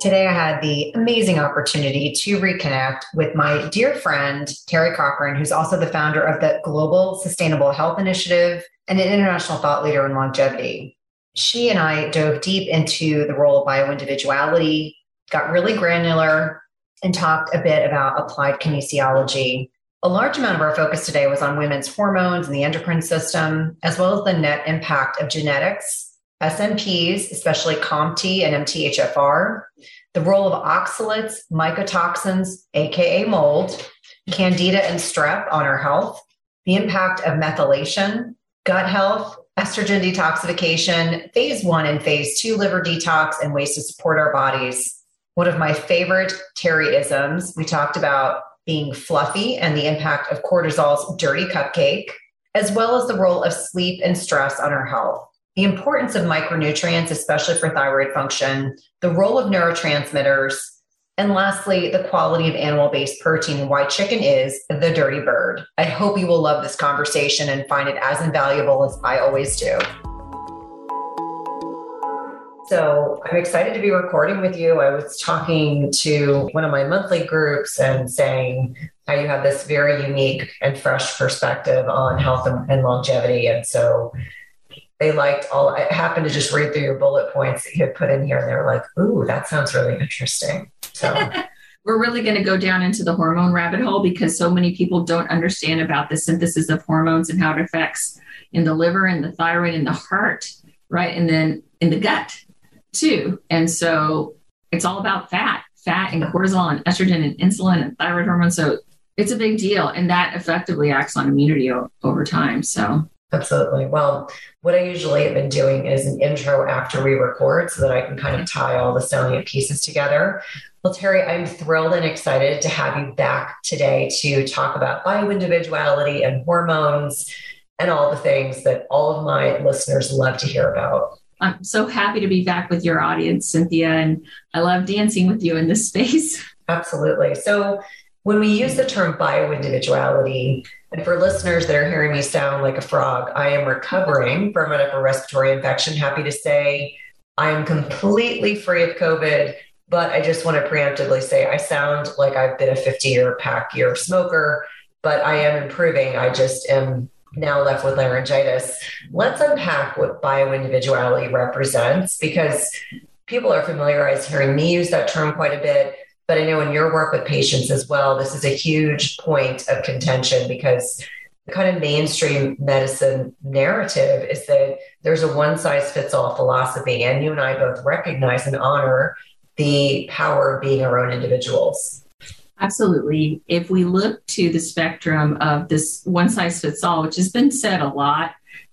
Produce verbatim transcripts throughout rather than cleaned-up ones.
Today, I had the amazing opportunity to reconnect with my dear friend, Teri Cochrane, who's also the founder of the Global Sustainable Health Initiative and an international thought leader in longevity. She and I dove deep into the role of bioindividuality, got really granular, and talked a bit about applied kinesiology. A large amount of our focus today was on women's hormones and the endocrine system, as well as the net impact of genetics, S M Ps, especially C O M T and M T H F R, the role of oxalates, mycotoxins, aka mold, candida and strep on our health, the impact of methylation, gut health, estrogen detoxification, phase one and phase two liver detox, and ways to support our bodies. One of my favorite Teri-isms, we talked about being fluffy and the impact of cortisol's dirty cupcake, as well as the role of sleep and stress on our health. The importance of micronutrients, especially for thyroid function, the role of neurotransmitters, and lastly, the quality of animal-based protein and why chicken is the dirty bird. I hope you will love this conversation and find it as invaluable as I always do. So I'm excited to be recording with you. I was talking to one of my monthly groups and saying how you have this very unique and fresh perspective on health and longevity. And so they liked all, I happened to just read through your bullet points that you had put in here. And they were like, ooh, that sounds really interesting. So we're really going to go down into the hormone rabbit hole because so many people don't understand about the synthesis of hormones and how it affects in the liver and the thyroid and the heart, right? And then in the gut too. And so it's all about fat, fat and cortisol and estrogen and insulin and thyroid hormones. So it's a big deal. And that effectively acts on immunity o- over time. So absolutely. Well, what I usually have been doing is an intro after we record so that I can kind of tie all the salient pieces together. Well, Teri, I'm thrilled and excited to have you back today to talk about bioindividuality and hormones and all the things that all of my listeners love to hear about. I'm so happy to be back with your audience, Cynthia, and I love dancing with you in this space. Absolutely. So when we use the term bioindividuality, and for listeners that are hearing me sound like a frog, I am recovering from an upper respiratory infection. Happy to say I am completely free of COVID, but I just want to preemptively say I sound like I've been a fifty-year pack-year smoker, but I am improving. I just am now left with laryngitis. Let's unpack what bioindividuality represents, because people are familiarized hearing me use that term quite a bit. But I know in your work with patients as well, this is a huge point of contention because the kind of mainstream medicine narrative is that there's a one-size-fits-all philosophy. And you and I both recognize and honor the power of being our own individuals. Absolutely. If we look to the spectrum of this one-size-fits-all, which has been said a lot,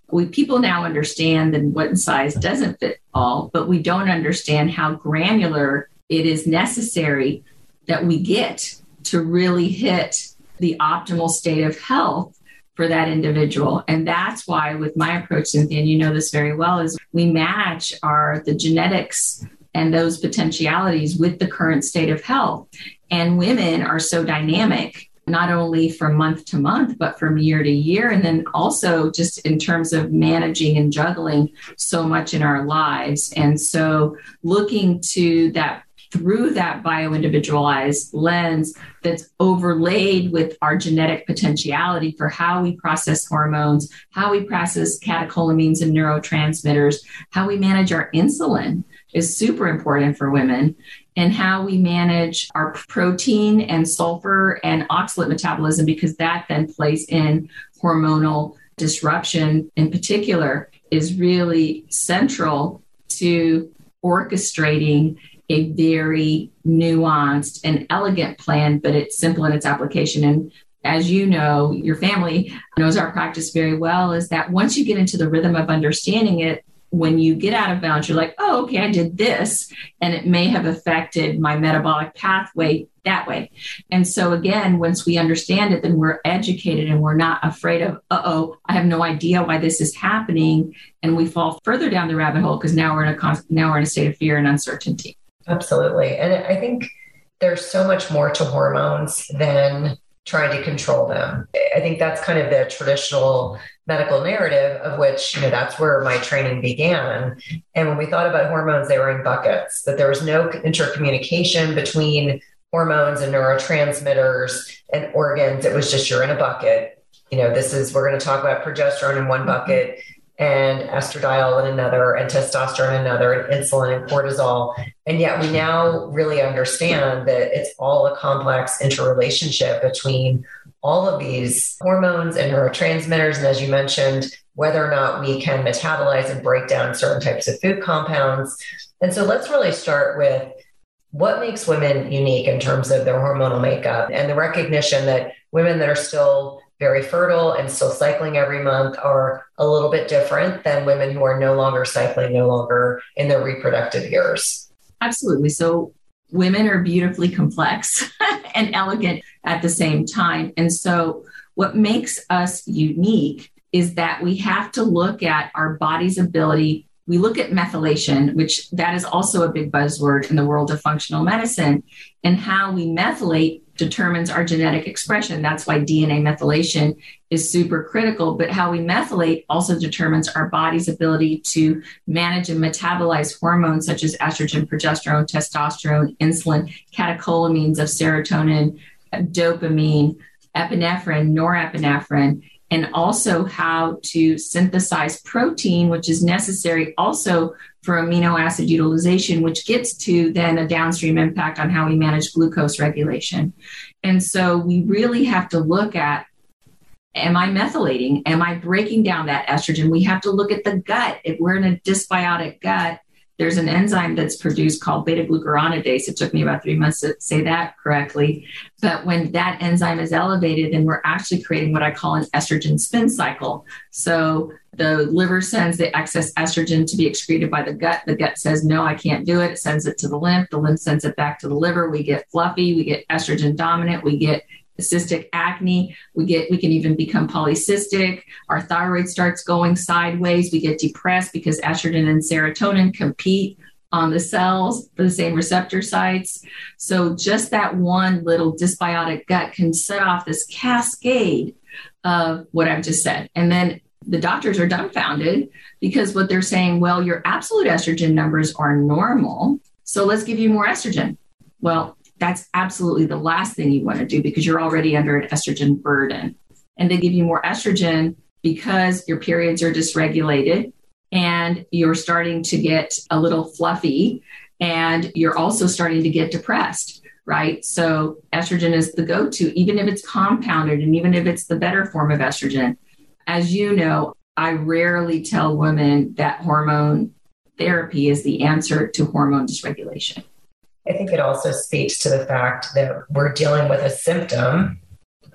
we people now understand that one size doesn't fit all, but we don't understand how granular it is necessary that we get to really hit the optimal state of health for that individual. And that's why with my approach, Cynthia, and you know this very well, is we match our the genetics and those potentialities with the current state of health. And women are so dynamic, not only from month to month, but from year to year. And then also just in terms of managing and juggling so much in our lives. And so looking to that through that bioindividualized lens that's overlaid with our genetic potentiality for how we process hormones, how we process catecholamines and neurotransmitters, how we manage our insulin is super important for women, and how we manage our protein and sulfur and oxalate metabolism, because that then plays in hormonal disruption in particular, is really central to orchestrating a very nuanced and elegant plan, but it's simple in its application. And as you know, your family knows our practice very well, is that once you get into the rhythm of understanding it, when you get out of balance, you're like, oh, okay, I did this, and it may have affected my metabolic pathway that way. And so again, once we understand it, then we're educated and we're not afraid of, uh-oh, I have no idea why this is happening. And we fall further down the rabbit hole because now we're in a now we're in a state of fear and uncertainty. Absolutely. And I think there's so much more to hormones than trying to control them. I think that's kind of the traditional medical narrative, of which, you know, that's where my training began. And when we thought about hormones, they were in buckets, that there was no intercommunication between hormones and neurotransmitters and organs. It was just, you're in a bucket. You know, this is, we're going to talk about progesterone in one bucket and estradiol in another and testosterone in another and insulin and cortisol. And yet we now really understand that it's all a complex interrelationship between all of these hormones and neurotransmitters. And as you mentioned, whether or not we can metabolize and break down certain types of food compounds. And so let's really start with what makes women unique in terms of their hormonal makeup and the recognition that women that are still very fertile and still cycling every month are a little bit different than women who are no longer cycling, no longer in their reproductive years. Absolutely. So women are beautifully complex and elegant at the same time. And so what makes us unique is that we have to look at our body's ability. We look at methylation, which that is also a big buzzword in the world of functional medicine, and how we methylate determines our genetic expression. That's why D N A methylation is super critical, but how we methylate also determines our body's ability to manage and metabolize hormones such as estrogen, progesterone, testosterone, insulin, catecholamines of serotonin, dopamine, epinephrine, norepinephrine, and also how to synthesize protein, which is necessary also for amino acid utilization, which gets to then a downstream impact on how we manage glucose regulation. And so we really have to look at, am I methylating? Am I breaking down that estrogen? We have to look at the gut. If we're in a dysbiotic gut, there's an enzyme that's produced called beta-glucuronidase. It took me about three months to say that correctly. But when that enzyme is elevated, then we're actually creating what I call an estrogen spin cycle. So the liver sends the excess estrogen to be excreted by the gut. The gut says, no, I can't do it. It sends it to the lymph. The lymph sends it back to the liver. We get fluffy. We get estrogen dominant. We get cystic acne. We get, we can even become polycystic. Our thyroid starts going sideways. We get depressed because estrogen and serotonin compete on the cells for the same receptor sites. So just that one little dysbiotic gut can set off this cascade of what I've just said. And then the doctors are dumbfounded because what they're saying, well, your absolute estrogen numbers are normal, so let's give you more estrogen. Well, that's absolutely the last thing you want to do because you're already under an estrogen burden. And they give you more estrogen because your periods are dysregulated and you're starting to get a little fluffy and you're also starting to get depressed, right? So estrogen is the go-to, even if it's compounded and even if it's the better form of estrogen. As you know, I rarely tell women that hormone therapy is the answer to hormone dysregulation. I think it also speaks to the fact that we're dealing with a symptom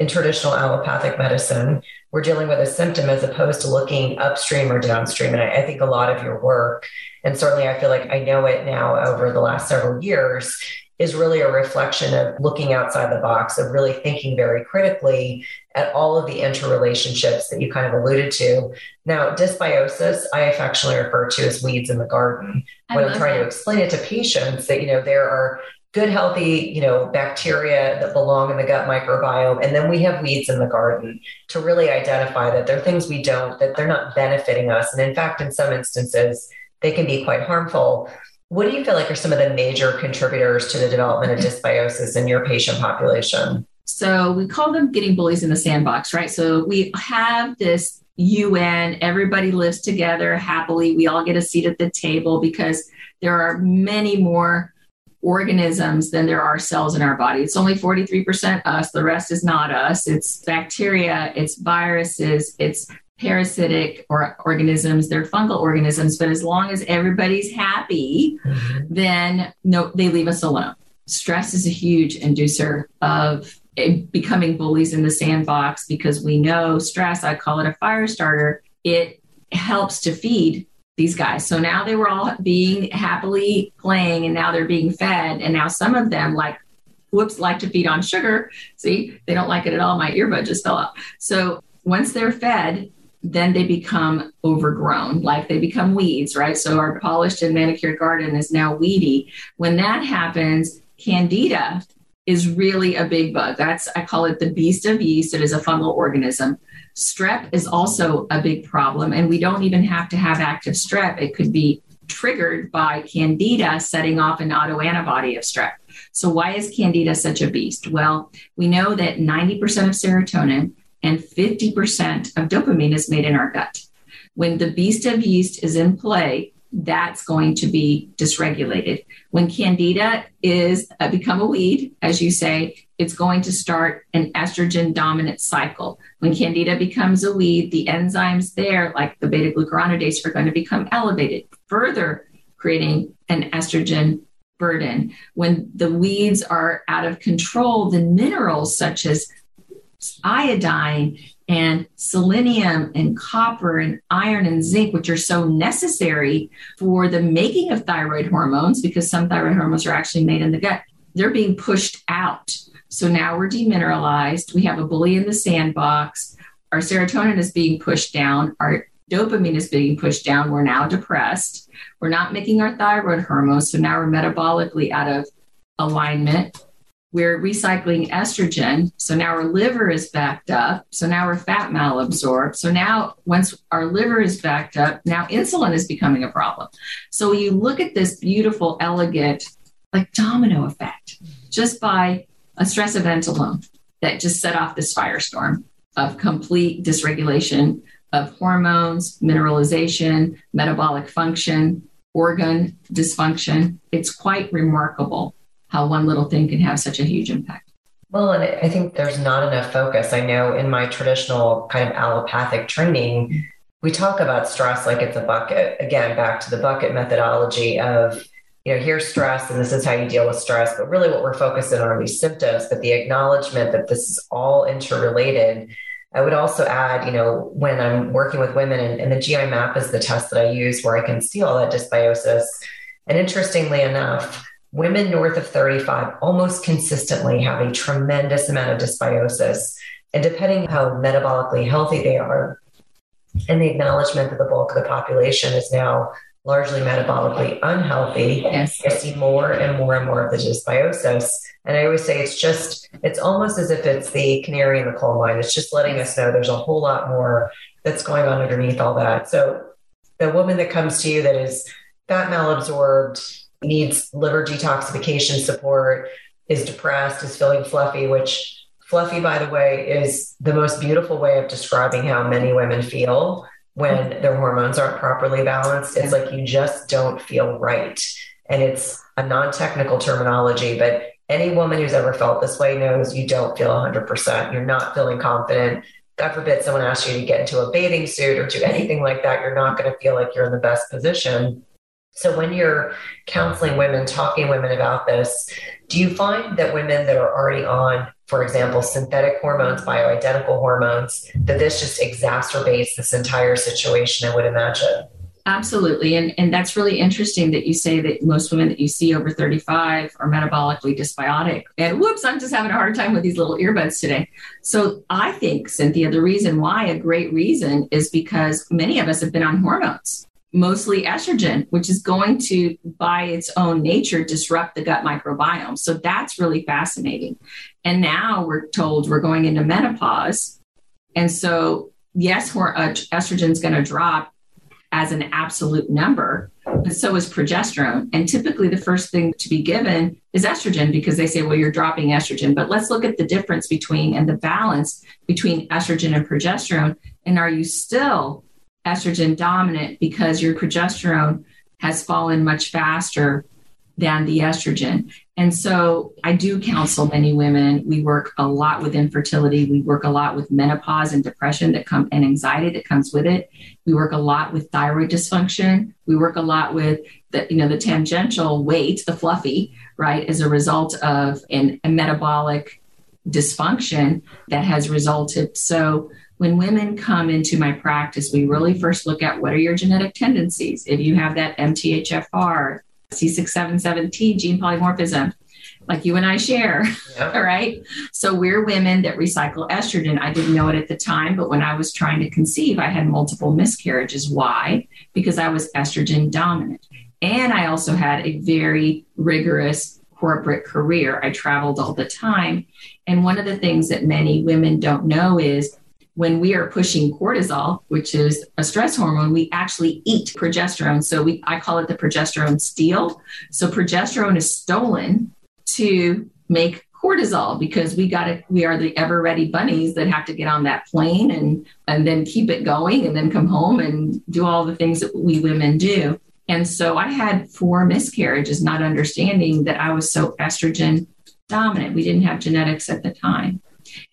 in traditional allopathic medicine. We're dealing with a symptom as opposed to looking upstream or downstream. And I, I think a lot of your work, and certainly I feel like I know it now over the last several years, is really a reflection of looking outside the box, of really thinking very critically at all of the interrelationships that you kind of alluded to. Now, dysbiosis, I affectionately refer to as weeds in the garden. When I'm trying to explain it to patients that, you know, there are good, healthy, you know, bacteria that belong in the gut microbiome. And then we have weeds in the garden to really identify that there are things we don't, that they're not benefiting us. And in fact, in some instances, they can be quite harmful. What do you feel like are some of the major contributors to the development of dysbiosis in your patient population? So we call them getting bullies in the sandbox, right? So we have this U N, everybody lives together happily. We all get a seat at the table because there are many more organisms than there are cells in our body. It's only forty-three percent us. The rest is not us. It's bacteria, it's viruses, it's parasitic or organisms, they're fungal organisms, but as long as everybody's happy, mm-hmm. then no, they leave us alone. Stress is a huge inducer of it, becoming bullies in the sandbox, because we know stress, I call it a fire starter, it helps to feed these guys. So now they were all being happily playing, and now they're being fed. And now some of them, like, whoops, like to feed on sugar. See, they don't like it at all. My earbud just fell out. So once they're fed, then they become overgrown, like they become weeds, right? So our polished and manicured garden is now weedy. When that happens, candida is really a big bug. That's, I call it the beast of yeast. It is a fungal organism. Strep is also a big problem, and we don't even have to have active strep. It could be triggered by candida setting off an autoantibody of strep. So why is candida such a beast? Well, we know that ninety percent of serotonin and fifty percent of dopamine is made in our gut. When the beast of yeast is in play, that's going to be dysregulated. When candida is uh, become a weed, as you say, it's going to start an estrogen dominant cycle. When candida becomes a weed, the enzymes there, like the beta glucuronidase, are going to become elevated, further creating an estrogen burden. When the weeds are out of control, the minerals such as iodine and selenium and copper and iron and zinc, which are so necessary for the making of thyroid hormones, because some thyroid hormones are actually made in the gut, they're being pushed out. So now we're demineralized. We have a bully in the sandbox. Our serotonin is being pushed down. Our dopamine is being pushed down. We're now depressed. We're not making our thyroid hormones. So now we're metabolically out of alignment. We're recycling estrogen. So now our liver is backed up. So now we're fat malabsorbed. So now once our liver is backed up, now insulin is becoming a problem. So you look at this beautiful, elegant, like domino effect just by a stress event alone that just set off this firestorm of complete dysregulation of hormones, mineralization, metabolic function, organ dysfunction. It's quite remarkable how one little thing can have such a huge impact. Well, and I think there's not enough focus. I know in my traditional kind of allopathic training, we talk about stress like it's a bucket. Again, back to the bucket methodology of, you know, here's stress and this is how you deal with stress. But really what we're focusing on are these symptoms, but the acknowledgement that this is all interrelated. I would also add, you know, when I'm working with women, and, and the G I map is the test that I use where I can see all that dysbiosis. And interestingly enough, women north of thirty-five almost consistently have a tremendous amount of dysbiosis. And depending how metabolically healthy they are, and the acknowledgement that the bulk of the population is now largely metabolically unhealthy, yes. I see more and more and more of the dysbiosis. And I always say it's just, it's almost as if it's the canary in the coal mine. It's just letting us know there's a whole lot more that's going on underneath all that. So the woman that comes to you that is fat malabsorbed, needs liver detoxification support, is depressed, is feeling fluffy, which fluffy, by the way, is the most beautiful way of describing how many women feel when their hormones aren't properly balanced. It's like you just don't feel right. And it's a non-technical terminology, but any woman who's ever felt this way knows you don't feel one hundred percent. You're not feeling confident. God forbid someone asks you to get into a bathing suit or do anything like that. You're not going to feel like you're in the best position. So when you're counseling women, talking to women about this, do you find that women that are already on, for example, synthetic hormones, bioidentical hormones, that this just exacerbates this entire situation, I would imagine? Absolutely. And, and that's really interesting that you say that most women that you see over thirty-five are metabolically dysbiotic. And whoops, I'm just having a hard time with these little earbuds today. So I think, Cynthia, the reason why, a great reason, is because many of us have been on hormones, mostly estrogen, which is going to, by its own nature, disrupt the gut microbiome. So that's really fascinating. And now we're told we're going into menopause. And so, yes, estrogen is going to drop as an absolute number, but so is progesterone. And typically the first thing to be given is estrogen because they say, well, you're dropping estrogen. But let's look at the difference between and the balance between estrogen and progesterone. And are you still estrogen dominant because your progesterone has fallen much faster than the estrogen? And so I do counsel many women. We work a lot with infertility. We work a lot with menopause and depression that come and anxiety that comes with it. We work a lot with thyroid dysfunction. We work a lot with the, you know, the tangential weight, the fluffy, right, as a result of an, a metabolic dysfunction that has resulted. So When women come into my practice, we really first look at what are your genetic tendencies. If you have that M T H F R, C six seven seven T gene polymorphism, like you and I share, yeah. All right? So we're women that recycle estrogen. I didn't know it at the time, but when I was trying to conceive, I had multiple miscarriages. Why? Because I was estrogen dominant. And I also had a very rigorous corporate career. I traveled all the time. And one of the things that many women don't know is when we are pushing cortisol, which is a stress hormone, we actually eat progesterone. So we, I call it the progesterone steal. So progesterone is stolen to make cortisol because we got it. We are the ever ready bunnies that have to get on that plane and, and then keep it going and then come home and do all the things that we women do. And so I had four miscarriages, not understanding that I was so estrogen dominant. We didn't have genetics at the time.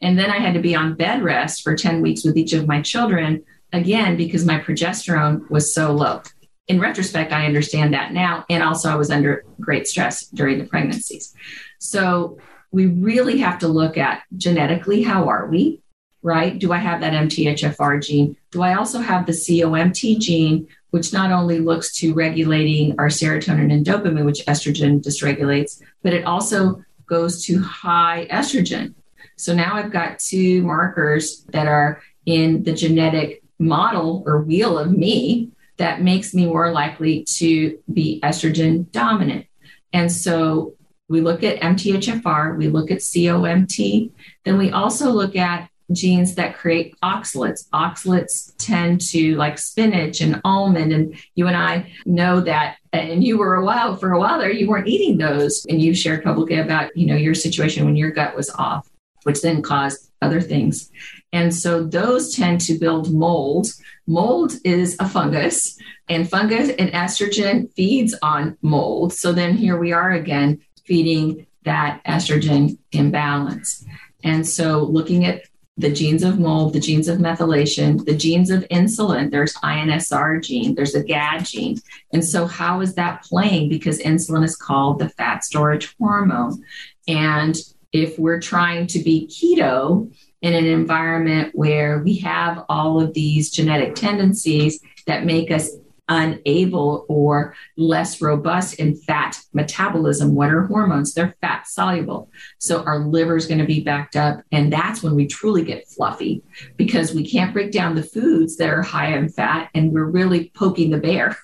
And then I had to be on bed rest for ten weeks with each of my children, again, because my progesterone was so low. In retrospect, I understand that now. And also I was under great stress during the pregnancies. So we really have to look at genetically, how are we, right? Do I have that M T H F R gene? Do I also have the C O M T gene, which not only looks to regulating our serotonin and dopamine, which estrogen dysregulates, but it also goes to high estrogen. So now I've got two markers that are in the genetic model or wheel of me that makes me more likely to be estrogen dominant. And so we look at M T H F R, we look at C O M T, then we also look at genes that create oxalates. Oxalates tend to, like spinach and almond, and you and I know that, and you were a while, for a while there, you weren't eating those, and you shared publicly about, you know, your situation when your gut was off, which then caused other things. And so those tend to build mold. Mold is a fungus, and fungus and estrogen feeds on mold. So then here we are again, feeding that estrogen imbalance. And so looking at the genes of mold, the genes of methylation, the genes of insulin, there's I N S R gene, there's a G A D gene. And so how is that playing? Because insulin is called the fat storage hormone. And if we're trying to be keto in an environment where we have all of these genetic tendencies that make us unable or less robust in fat metabolism. What are hormones? They're fat soluble. So our liver is going to be backed up. And that's when we truly get fluffy because we can't break down the foods that are high in fat. And we're really poking the bear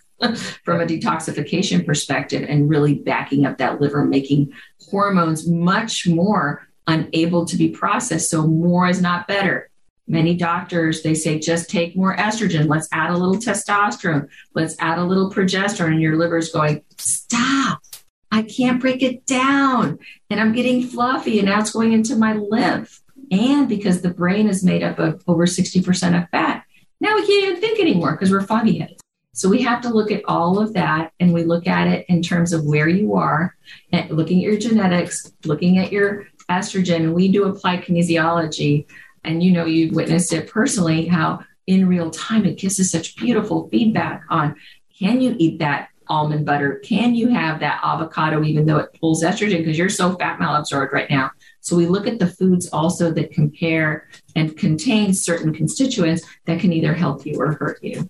from a detoxification perspective and really backing up that liver, making hormones much more unable to be processed. So more is not better. Many doctors, they say, just take more estrogen. Let's add a little testosterone. Let's add a little progesterone. And your liver is going, stop. I can't break it down. And I'm getting fluffy. And now it's going into my lymph. And because the brain is made up of over sixty percent of fat, now we can't even think anymore because we're foggy headed. So we have to look at all of that. And we look at it in terms of where you are, and looking at your genetics, looking at your estrogen. We do apply kinesiology. And, you know, you've witnessed it personally, how in real time, it gives us such beautiful feedback on, can you eat that almond butter? Can you have that avocado, even though it pulls estrogen because you're so fat malabsorbed right now? So we look at the foods also that compare and contain certain constituents that can either help you or hurt you.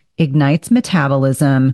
ignites metabolism,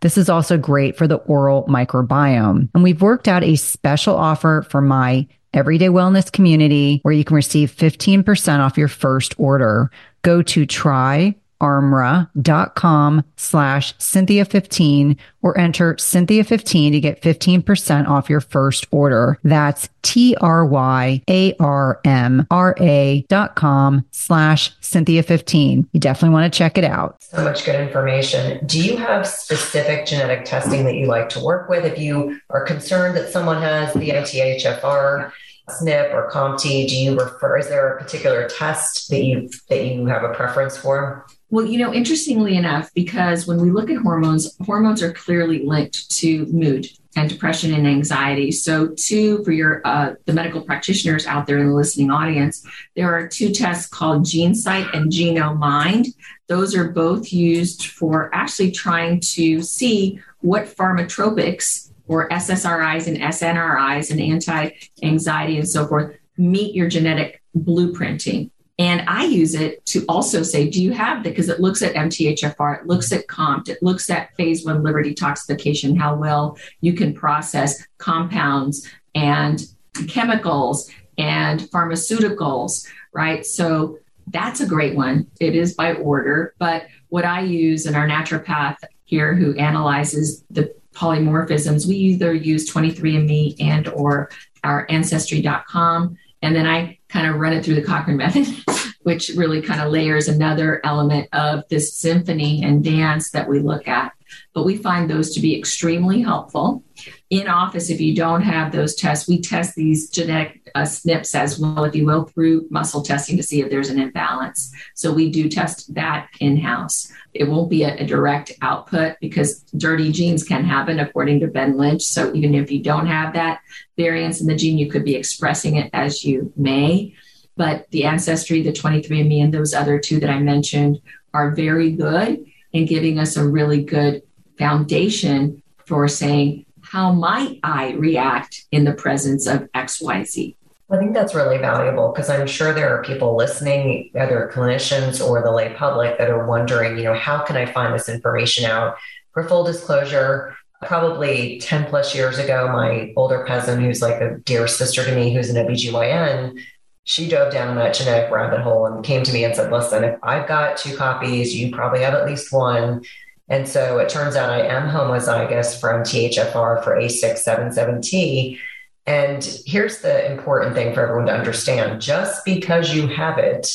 This is also great for the oral microbiome. And we've worked out a special offer for my Everyday Wellness community where you can receive fifteen percent off your first order. Go to try armra dot com slash Cynthia fifteen or enter Cynthia fifteen to get fifteen percent off your first order. That's T-R-Y-A-R-M-R-A dot com slash Cynthia fifteen. You definitely want to check it out. So much good information. Do you have specific genetic testing that you like to work with? If you are concerned that someone has the M T H F R, S N P, or C O M T, do you refer, is there a particular test that you, that you have a preference for? Well, you know, interestingly enough, because when we look at hormones, hormones are clearly linked to mood and depression and anxiety. So two, for your uh, the medical practitioners out there in the listening audience, there are two tests called GeneSight and GenoMind. Those are both used for actually trying to see what pharmacotropics or S S R Is and S N R Is and anti-anxiety and so forth meet your genetic blueprinting. And I use it to also say, do you have that? Because it looks at M T H F R, it looks at C O M T, it looks at phase one liver detoxification, how well you can process compounds and chemicals and pharmaceuticals, right? So that's a great one. It is by order. But what I use, and our naturopath here who analyzes the polymorphisms, we either use twenty-three and me and or our Ancestry dot com. And then I kind of run it through the Cochrane Method, which really kind of layers another element of this symphony and dance that we look at. But we find those to be extremely helpful. In office, if you don't have those tests, we test these genetic uh, S N Ps as well, if you will, through muscle testing to see if there's an imbalance. So we do test that in-house. It won't be a, a direct output because dirty genes can happen, according to Ben Lynch. So even if you don't have that variance in the gene, you could be expressing it as you may. But the Ancestry, the twenty-three and me, and those other two that I mentioned are very good in giving us a really good foundation for saying, how might I react in the presence of X Y Z? I think that's really valuable because I'm sure there are people listening, either clinicians or the lay public, that are wondering, you know, how can I find this information out? For full disclosure, probably ten plus years ago, my older cousin, who's like a dear sister to me, who's an O B G Y N, she dove down that genetic rabbit hole and came to me and said, listen, if I've got two copies, you probably have at least one. And so it turns out I am homozygous for M T H F R for A six seventy-seven T. And here's the important thing for everyone to understand. Just because you have it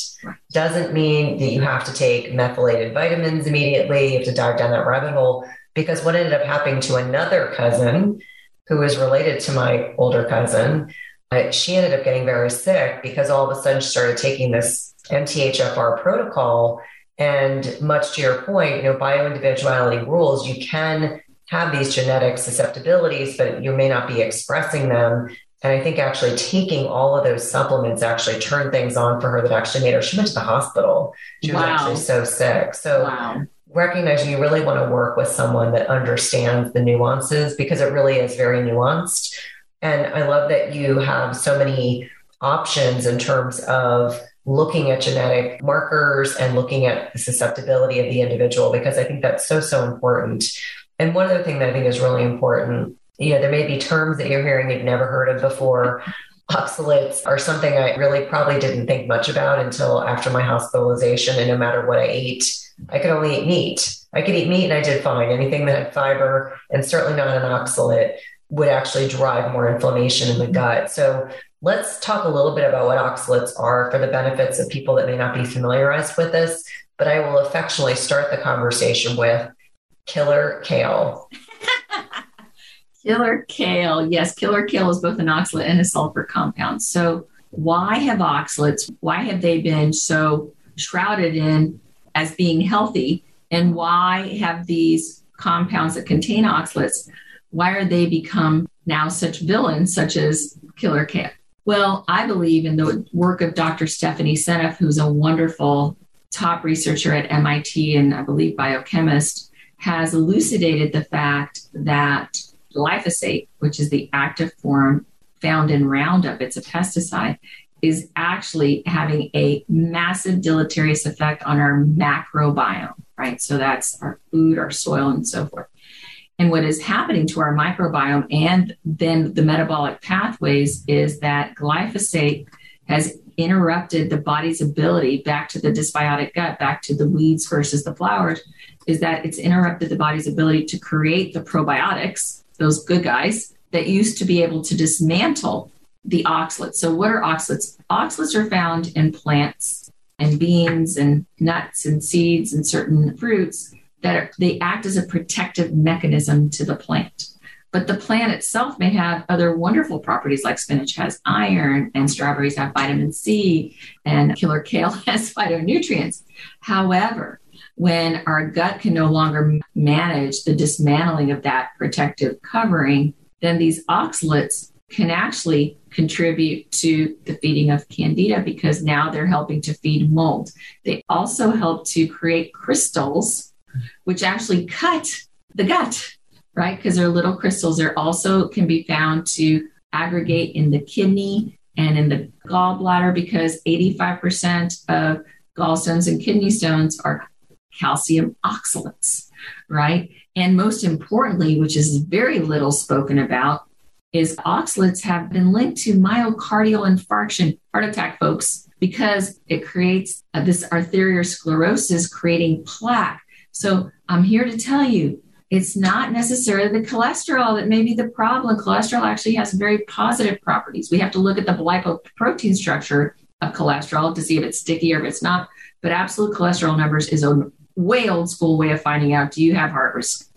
doesn't mean that you have to take methylated vitamins immediately. You have to dive down that rabbit hole, because what ended up happening to another cousin who is related to my older cousin, uh, she ended up getting very sick because all of a sudden she started taking this M T H F R protocol. And much to your point, you know, bioindividuality rules, you can have these genetic susceptibilities, but you may not be expressing them. And I think actually taking all of those supplements actually turned things on for her that actually made her, she went to the hospital. She wow. was actually so sick. So wow. recognizing you really want to work with someone that understands the nuances, because it really is very nuanced. And I love that you have so many options in terms of looking at genetic markers and looking at the susceptibility of the individual, because I think that's so, so important. And one other thing that I think is really important, you know, there may be terms that you're hearing you've never heard of before. Oxalates are something I really probably didn't think much about until after my hospitalization. And no matter what I ate, I could only eat meat. I could eat meat and I did fine. Anything that had fiber and certainly not an oxalate would actually drive more inflammation in the gut. So let's talk a little bit about what oxalates are for the benefits of people that may not be familiarized with this, but I will affectionately start the conversation with killer kale. Killer kale. Yes, killer kale is both an oxalate and a sulfur compound. So why have oxalates, why have they been so shrouded in as being healthy? And why have these compounds that contain oxalates, why are they become now such villains such as killer kale? Well, I believe in the work of Doctor Stephanie Seneff, who's a wonderful top researcher at M I T and I believe biochemist, has elucidated the fact that glyphosate, which is the active form found in Roundup, it's a pesticide, is actually having a massive deleterious effect on our microbiome, right? So that's our food, our soil, and so forth. And what is happening to our microbiome and then the metabolic pathways is that glyphosate has interrupted the body's ability, back to the dysbiotic gut, back to the weeds versus the flowers, is that it's interrupted the body's ability to create the probiotics, those good guys, that used to be able to dismantle the oxalates. So what are oxalates? Oxalates are found in plants and beans and nuts and seeds and certain fruits that are, they act as a protective mechanism to the plant. But the plant itself may have other wonderful properties, like spinach has iron and strawberries have vitamin C and killer kale has phytonutrients. However, when our gut can no longer manage the dismantling of that protective covering, then these oxalates can actually contribute to the feeding of candida, because now they're helping to feed mold. They also help to create crystals, which actually cut the gut, right? Because they're little crystals. They're also can be found to aggregate in the kidney and in the gallbladder, because eighty-five percent of gallstones and kidney stones are calcium oxalates, right? And most importantly, which is very little spoken about, is oxalates have been linked to myocardial infarction, heart attack, folks, because it creates this arteriosclerosis, creating plaque. So I'm here to tell you, it's not necessarily the cholesterol that may be the problem. Cholesterol actually has very positive properties. We have to look at the lipoprotein structure of cholesterol to see if it's sticky or if it's not. But absolute cholesterol numbers is a way old school way of finding out, do you have heart risk?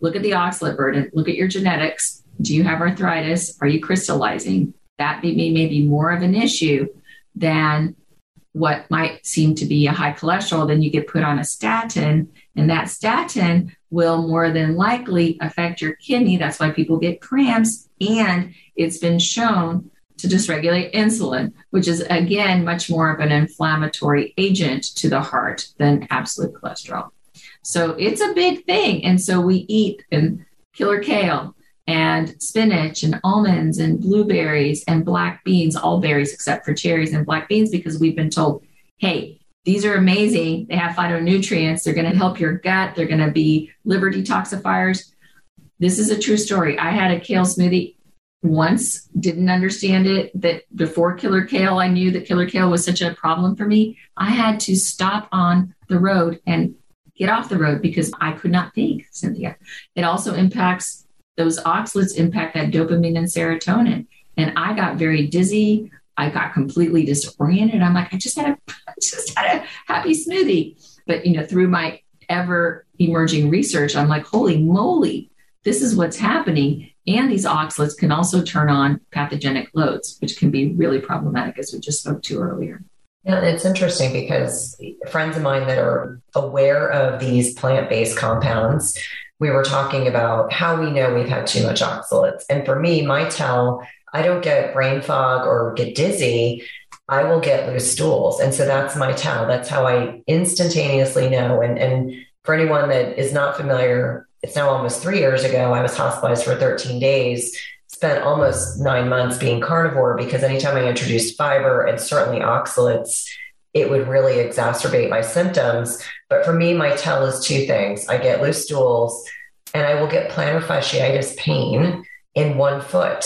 Look at the oxalate burden. Look at your genetics. Do you have arthritis? Are you crystallizing? That may be more of an issue than what might seem to be a high cholesterol. Then you get put on a statin, and that statin will more than likely affect your kidney. That's why people get cramps. And it's been shown to dysregulate insulin, which is, again, much more of an inflammatory agent to the heart than absolute cholesterol. So it's a big thing. And so we eat and killer kale and spinach and almonds and blueberries and black beans, all berries except for cherries and black beans, because we've been told, hey, these are amazing. They have phytonutrients. They're going to help your gut. They're going to be liver detoxifiers. This is a true story. I had a kale smoothie once, didn't understand it, that before killer kale, I knew that killer kale was such a problem for me. I had to stop on the road and get off the road because I could not think, Cynthia. It also impacts, those oxalates impact that dopamine and serotonin. And I got very dizzy. I got completely disoriented. I'm like, I just had a, I just had a happy smoothie. But, you know, through my ever emerging research, I'm like, holy moly, this is what's happening. And these oxalates can also turn on pathogenic loads, which can be really problematic, as we just spoke to earlier. Yeah, it's interesting because friends of mine that are aware of these plant-based compounds, we were talking about how we know we've had too much oxalates. And for me, my tell, I don't get brain fog or get dizzy, I will get loose stools. And so that's my tell. That's how I instantaneously know. And, and for anyone that is not familiar, it's now almost three years ago, I was hospitalized for thirteen days, spent almost nine months being carnivore because anytime I introduced fiber and certainly oxalates, it would really exacerbate my symptoms. But for me, my tell is two things. I get loose stools and I will get plantar fasciitis pain in one foot.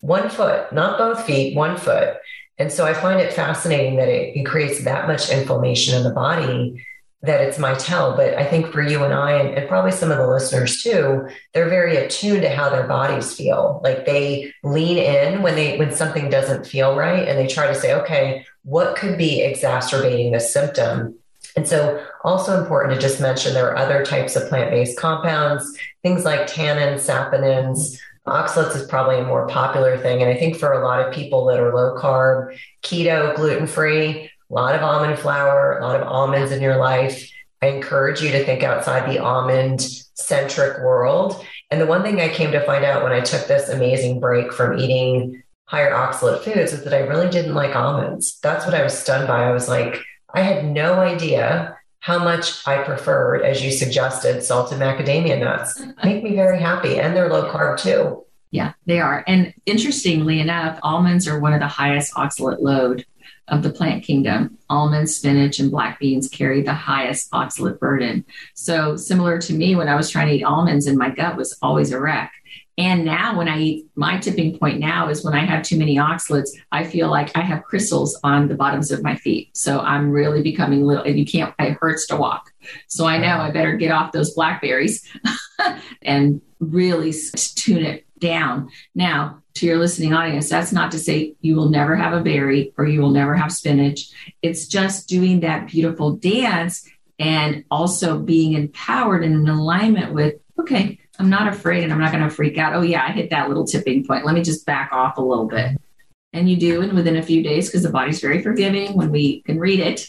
One foot, not both feet, one foot. And so I find it fascinating that it, it creates that much inflammation in the body that it's my tell. But I think for you and I, and, and probably some of the listeners too, they're very attuned to how their bodies feel. Like they lean in when they, when something doesn't feel right. And they try to say, okay, what could be exacerbating this symptom? And so also important to just mention there are other types of plant-based compounds, things like tannins, saponins. Oxalates is probably a more popular thing. And I think for a lot of people that are low carb, keto, gluten-free, a lot of almond flour, a lot of almonds in your life. I encourage you to think outside the almond-centric world. And the one thing I came to find out when I took this amazing break from eating higher oxalate foods is that I really didn't like almonds. That's what I was stunned by. I was like, I had no idea how much I preferred, as you suggested, salted macadamia nuts. Make me very happy. And they're low carb too. Yeah, they are. And interestingly enough, almonds are one of the highest oxalate load of the plant kingdom. Almonds, spinach, and black beans carry the highest oxalate burden. So similar to me, when I was trying to eat almonds and my gut was always a wreck. And now when I eat, my tipping point now is when I have too many oxalates, I feel like I have crystals on the bottoms of my feet. So I'm really becoming little, and you can't, it hurts to walk. So I know I better get off those blackberries and really tune it down. Now, to your listening audience, that's not to say you will never have a berry or you will never have spinach. It's just doing that beautiful dance and also being empowered and in alignment with, okay, I'm not afraid and I'm not going to freak out. Oh yeah, I hit that little tipping point. Let me just back off a little bit. And you do. And within a few days, because the body's very forgiving when we can read it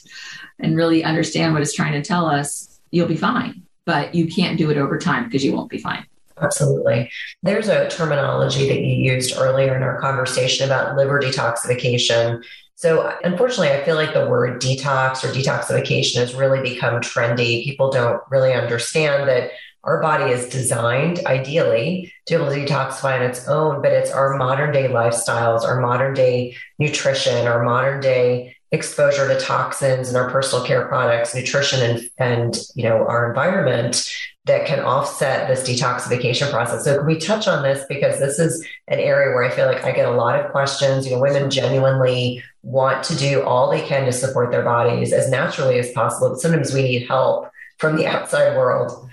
and really understand what it's trying to tell us, you'll be fine, but you can't do it over time because you won't be fine. Absolutely. There's a terminology that you used earlier in our conversation about liver detoxification. So unfortunately, I feel like the word detox or detoxification has really become trendy. People don't really understand that our body is designed, ideally, to be able to detoxify on its own, but it's our modern-day lifestyles, our modern-day nutrition, our modern-day exposure to toxins and our personal care products, nutrition, and, and you know our environment that can offset this detoxification process. So can we touch on this? Because this is an area where I feel like I get a lot of questions. You know, women genuinely want to do all they can to support their bodies as naturally as possible, but sometimes we need help from the outside world.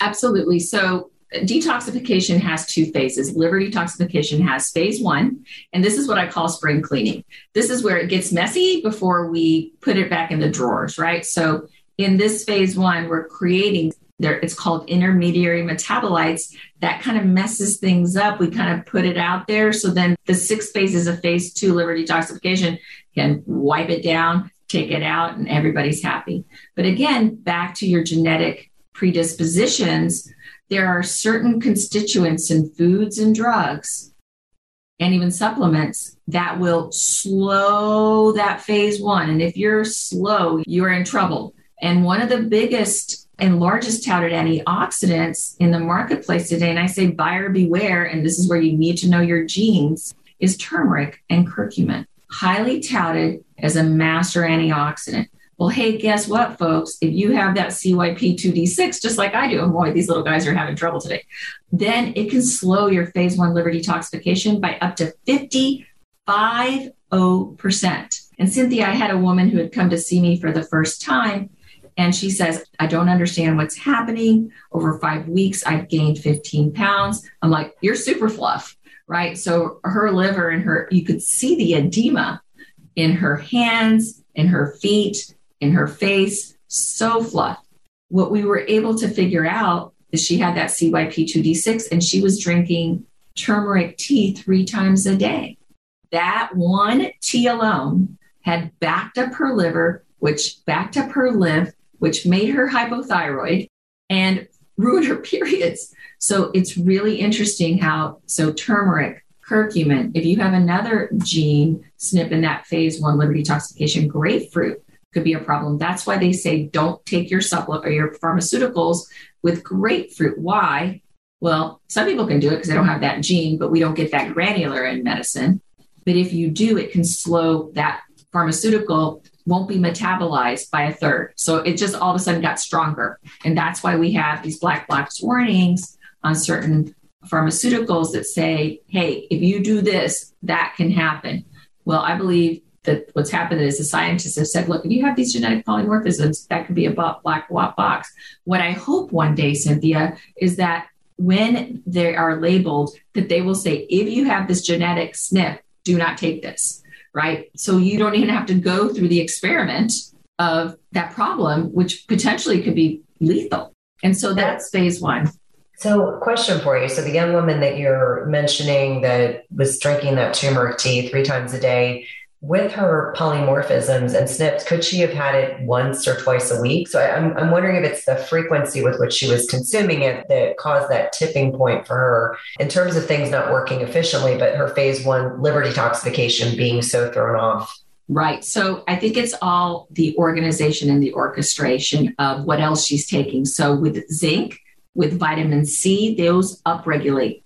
Absolutely. So detoxification has two phases. Liver detoxification has phase one, and this is what I call spring cleaning. This is where it gets messy before we put it back in the drawers, right? So in this phase one, we're creating there, it's called intermediary metabolites. That kind of messes things up. We kind of put it out there. So then the six phases of phase two liver detoxification can wipe it down, take it out, and everybody's happy. But again, back to your genetic predispositions, there are certain constituents in foods and drugs and even supplements that will slow that phase one. And if you're slow, you're in trouble. And one of the biggest and largest touted antioxidants in the marketplace today, and I say buyer beware, and this is where you need to know your genes, is turmeric and curcumin, highly touted as a master antioxidant. Well, hey, guess what, folks? If you have that C Y P two D six, just like I do, and boy, these little guys are having trouble today, then it can slow your phase one liver detoxification by up to fifty-five percent. And Cynthia, I had a woman who had come to see me for the first time, and she says, I don't understand what's happening. Over five weeks, I've gained fifteen pounds. I'm like, you're super fluff, right? So her liver and her, you could see the edema in her hands, in her feet, in her face, so fluff. What we were able to figure out is she had that C Y P two D six and she was drinking turmeric tea three times a day. That one tea alone had backed up her liver, which backed up her lymph, which made her hypothyroid and ruined her periods. So it's really interesting how, so turmeric, curcumin, if you have another gene S N P in that phase one liver detoxification, grapefruit could be a problem. That's why they say don't take your supplement or your pharmaceuticals with grapefruit. Why? Well, some people can do it because they don't have that gene, but we don't get that granular in medicine. But if you do, it can slow that pharmaceutical won't be metabolized by a third. So it just all of a sudden got stronger. And that's why we have these black box warnings on certain pharmaceuticals that say, hey, if you do this, that can happen. Well, I believe that what's happened is the scientists have said, look, if you have these genetic polymorphisms, that could be a black box. What I hope one day, Cynthia, is that when they are labeled, that they will say, if you have this genetic S N P, do not take this, right? So you don't even have to go through the experiment of that problem, which potentially could be lethal. And so that's phase one. So question for you. So the young woman that you're mentioning that was drinking that turmeric tea three times a day, with her polymorphisms and S N Ps, could she have had it once or twice a week? So I, I'm, I'm wondering if it's the frequency with which she was consuming it that caused that tipping point for her in terms of things not working efficiently, but her phase one liver detoxification being so thrown off. Right. So I think it's all the organization and the orchestration of what else she's taking. So with zinc, with vitamin C, those upregulate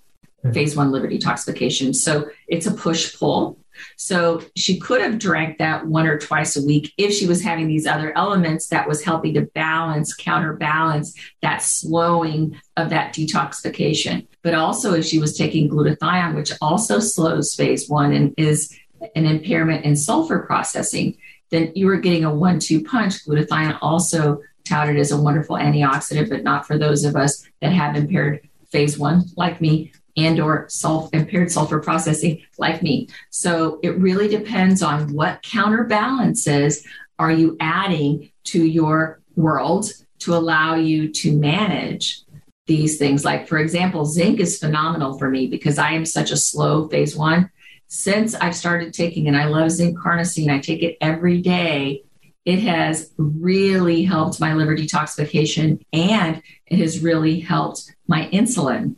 phase one liver detoxification. So it's a push-pull. So she could have drank that one or twice a week if she was having these other elements that was helping to balance, counterbalance that slowing of that detoxification. But also if she was taking glutathione, which also slows phase one and is an impairment in sulfur processing, then you were getting a one-two punch. Glutathione also touted as a wonderful antioxidant, but not for those of us that have impaired phase one, like me, and or sulf, impaired sulfur processing like me. So it really depends on what counterbalances are you adding to your world to allow you to manage these things. Like, for example, zinc is phenomenal for me because I am such a slow phase one. Since I've started taking, and I love zinc carnosine, I take it every day. It has really helped my liver detoxification and it has really helped my insulin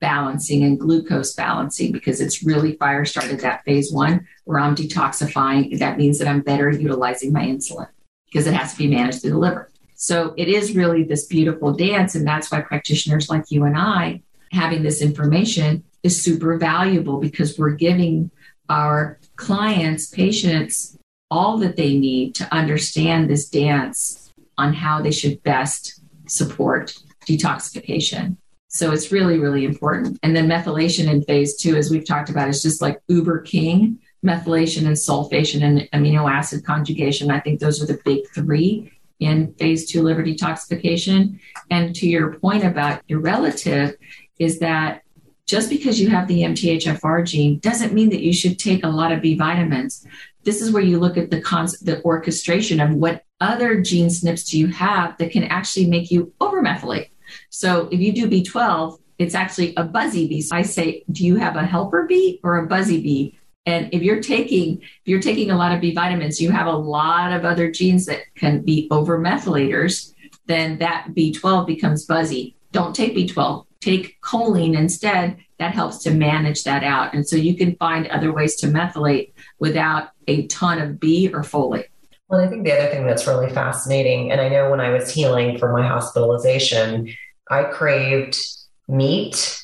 balancing and glucose balancing because it's really fire started that phase one where I'm detoxifying. That means that I'm better utilizing my insulin because it has to be managed through the liver. So it is really this beautiful dance. And that's why practitioners like you and I having this information is super valuable because we're giving our clients, patients, all that they need to understand this dance on how they should best support detoxification. So it's really, really important. And then methylation in phase two, as we've talked about, is just like uber king. Methylation and sulfation and amino acid conjugation. I think those are the big three in phase two liver detoxification. And to your point about your relative is that just because you have the M T H F R gene doesn't mean that you should take a lot of B vitamins. This is where you look at the concept, the orchestration of what other gene S N Ps do you have that can actually make you overmethylate. So if you do B twelve, it's actually a buzzy bee. So I say, do you have a helper bee or a buzzy bee? And if you're taking, if you're taking a lot of B vitamins, you have a lot of other genes that can be overmethylators, then that B twelve becomes buzzy. Don't take B twelve. Take choline instead. That helps to manage that out. And so you can find other ways to methylate without a ton of B or folate. Well, I think the other thing that's really fascinating, and I know when I was healing for my hospitalization, I craved meat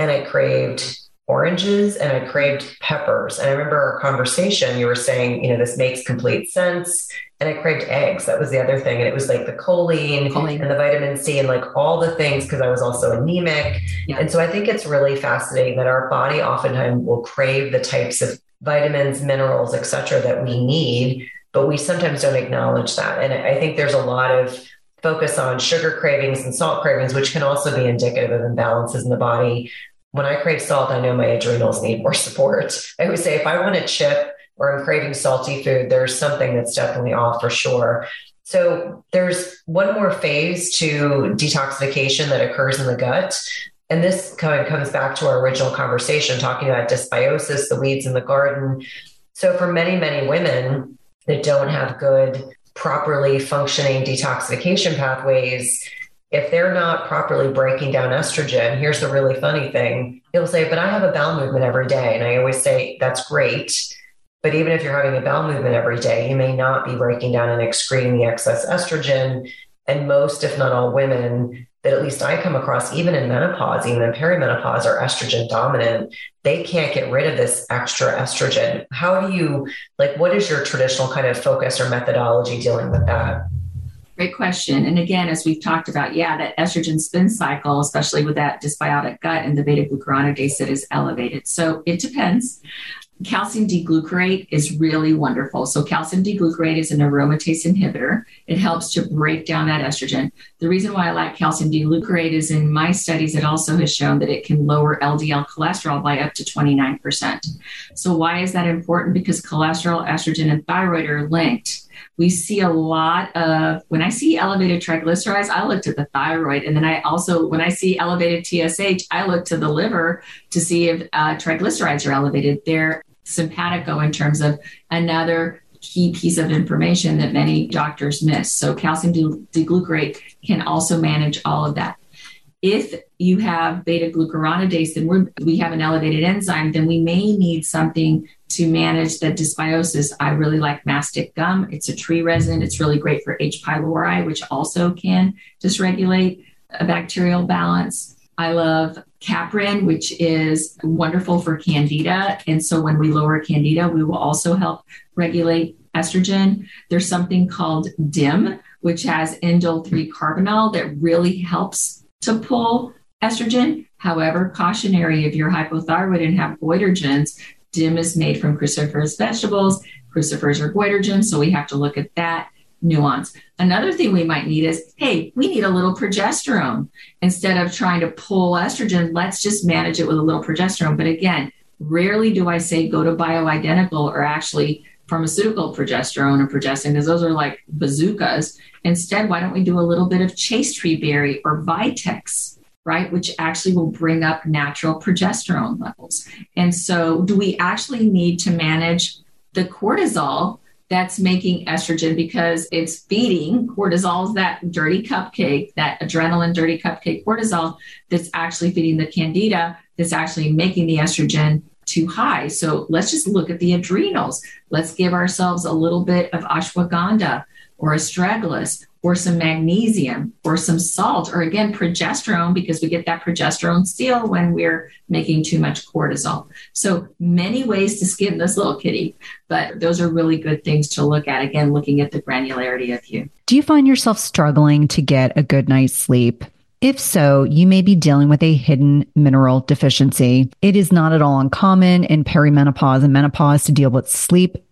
and I craved oranges and I craved peppers. And I remember our conversation, you were saying, you know, this makes complete sense. And I craved eggs. That was the other thing. And it was like the choline, choline. and the vitamin C and like all the things, because I was also anemic. Yeah. And so I think it's really fascinating that our body oftentimes will crave the types of vitamins, minerals, et cetera, that we need, but we sometimes don't acknowledge that. And I think there's a lot of focus on sugar cravings and salt cravings, which can also be indicative of imbalances in the body. When I crave salt, I know my adrenals need more support. I would say if I want a chip or I'm craving salty food, there's something that's definitely off for sure. So there's one more phase to detoxification that occurs in the gut. And this kind of comes back to our original conversation, talking about dysbiosis, the weeds in the garden. So for many, many women that don't have good, properly functioning detoxification pathways, if they're not properly breaking down estrogen, here's the really funny thing. They'll say, but I have a bowel movement every day. And I always say, that's great. But even if you're having a bowel movement every day, you may not be breaking down and excreting the excess estrogen. And most, if not all women that at least I come across, even in menopause, even in perimenopause, are estrogen dominant. They can't get rid of this extra estrogen. How do you, like, what is your traditional kind of focus or methodology dealing with that? Great question. And again, as we've talked about, yeah, that estrogen spin cycle, especially with that dysbiotic gut and the beta-glucuronidase, it is elevated. So it depends. Calcium D-glucarate is really wonderful. So calcium D-glucarate is an aromatase inhibitor. It helps to break down that estrogen. The reason why I like calcium D-glucarate is in my studies, it also has shown that it can lower L D L cholesterol by up to twenty-nine percent. So why is that important? Because cholesterol, estrogen, and thyroid are linked. We see a lot of, when I see elevated triglycerides, I look to the thyroid. And then I also, when I see elevated T S H, I look to the liver to see if uh, triglycerides are elevated. They're sympatico in terms of another key piece of information that many doctors miss. So calcium D-glucarate can also manage all of that. If you have beta-glucuronidase, then we're, we have an elevated enzyme, then we may need something to manage the dysbiosis. I really like mastic gum. It's a tree resin. It's really great for H. pylori, which also can dysregulate a bacterial balance. I love Caprin, which is wonderful for candida. And so when we lower candida, we will also help regulate estrogen. There's something called D I M, which has indole three carbinol that really helps to pull estrogen. However, cautionary, if you're hypothyroid and have goitrogens, D I M is made from cruciferous vegetables. Crucifers are goitrogens, so we have to look at that nuance. Another thing we might need is, hey, we need a little progesterone. Instead of trying to pull estrogen, let's just manage it with a little progesterone. But again, rarely do I say go to bioidentical or actually pharmaceutical progesterone or progestin, because those are like bazookas. Instead, why don't we do a little bit of chastetree berry or Vitex, right, which actually will bring up natural progesterone levels. And so do we actually need to manage the cortisol that's making estrogen, because it's feeding cortisol, is that dirty cupcake, that adrenaline dirty cupcake cortisol that's actually feeding the candida, that's actually making the estrogen too high. So let's just look at the adrenals. Let's give ourselves a little bit of ashwagandha or astragalus, or some magnesium, or some salt, or again, progesterone, because we get that progesterone steal when we're making too much cortisol. So many ways to skin this little kitty, but those are really good things to look at. Again, looking at the granularity of you. Do you find yourself struggling to get a good night's sleep? If so, you may be dealing with a hidden mineral deficiency. It is not at all uncommon in perimenopause and menopause to deal with sleep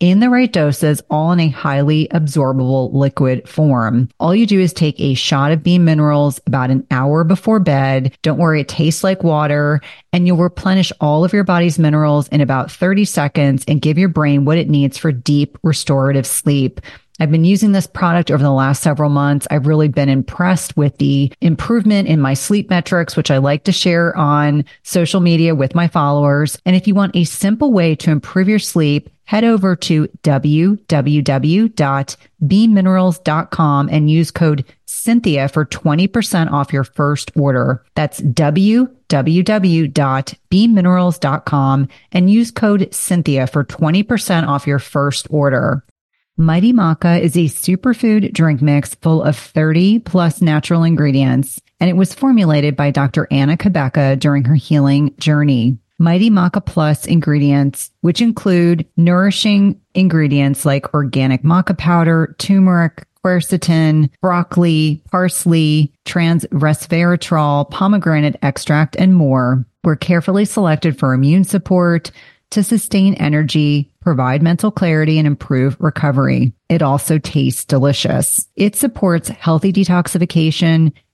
in the right doses, all in a highly absorbable liquid form. All you do is take a shot of Beam Minerals about an hour before bed. Don't worry, it tastes like water, and you'll replenish all of your body's minerals in about thirty seconds and give your brain what it needs for deep restorative sleep. I've been using this product over the last several months. I've really been impressed with the improvement in my sleep metrics, which I like to share on social media with my followers. And if you want a simple way to improve your sleep, head over to w w w dot beam minerals dot com and use code Cynthia for twenty percent off your first order. That's w w w dot beam minerals dot com and use code Cynthia for twenty percent off your first order. Mighty Maca is a superfood drink mix full of thirty plus natural ingredients, and it was formulated by Doctor Anna Kabecka during her healing journey. Mighty Maca Plus ingredients, which include nourishing ingredients like organic maca powder, turmeric, quercetin, broccoli, parsley, trans resveratrol, pomegranate extract, and more, were carefully selected for immune support, to sustain energy, provide mental clarity, and improve recovery. It also tastes delicious. It supports healthy detoxification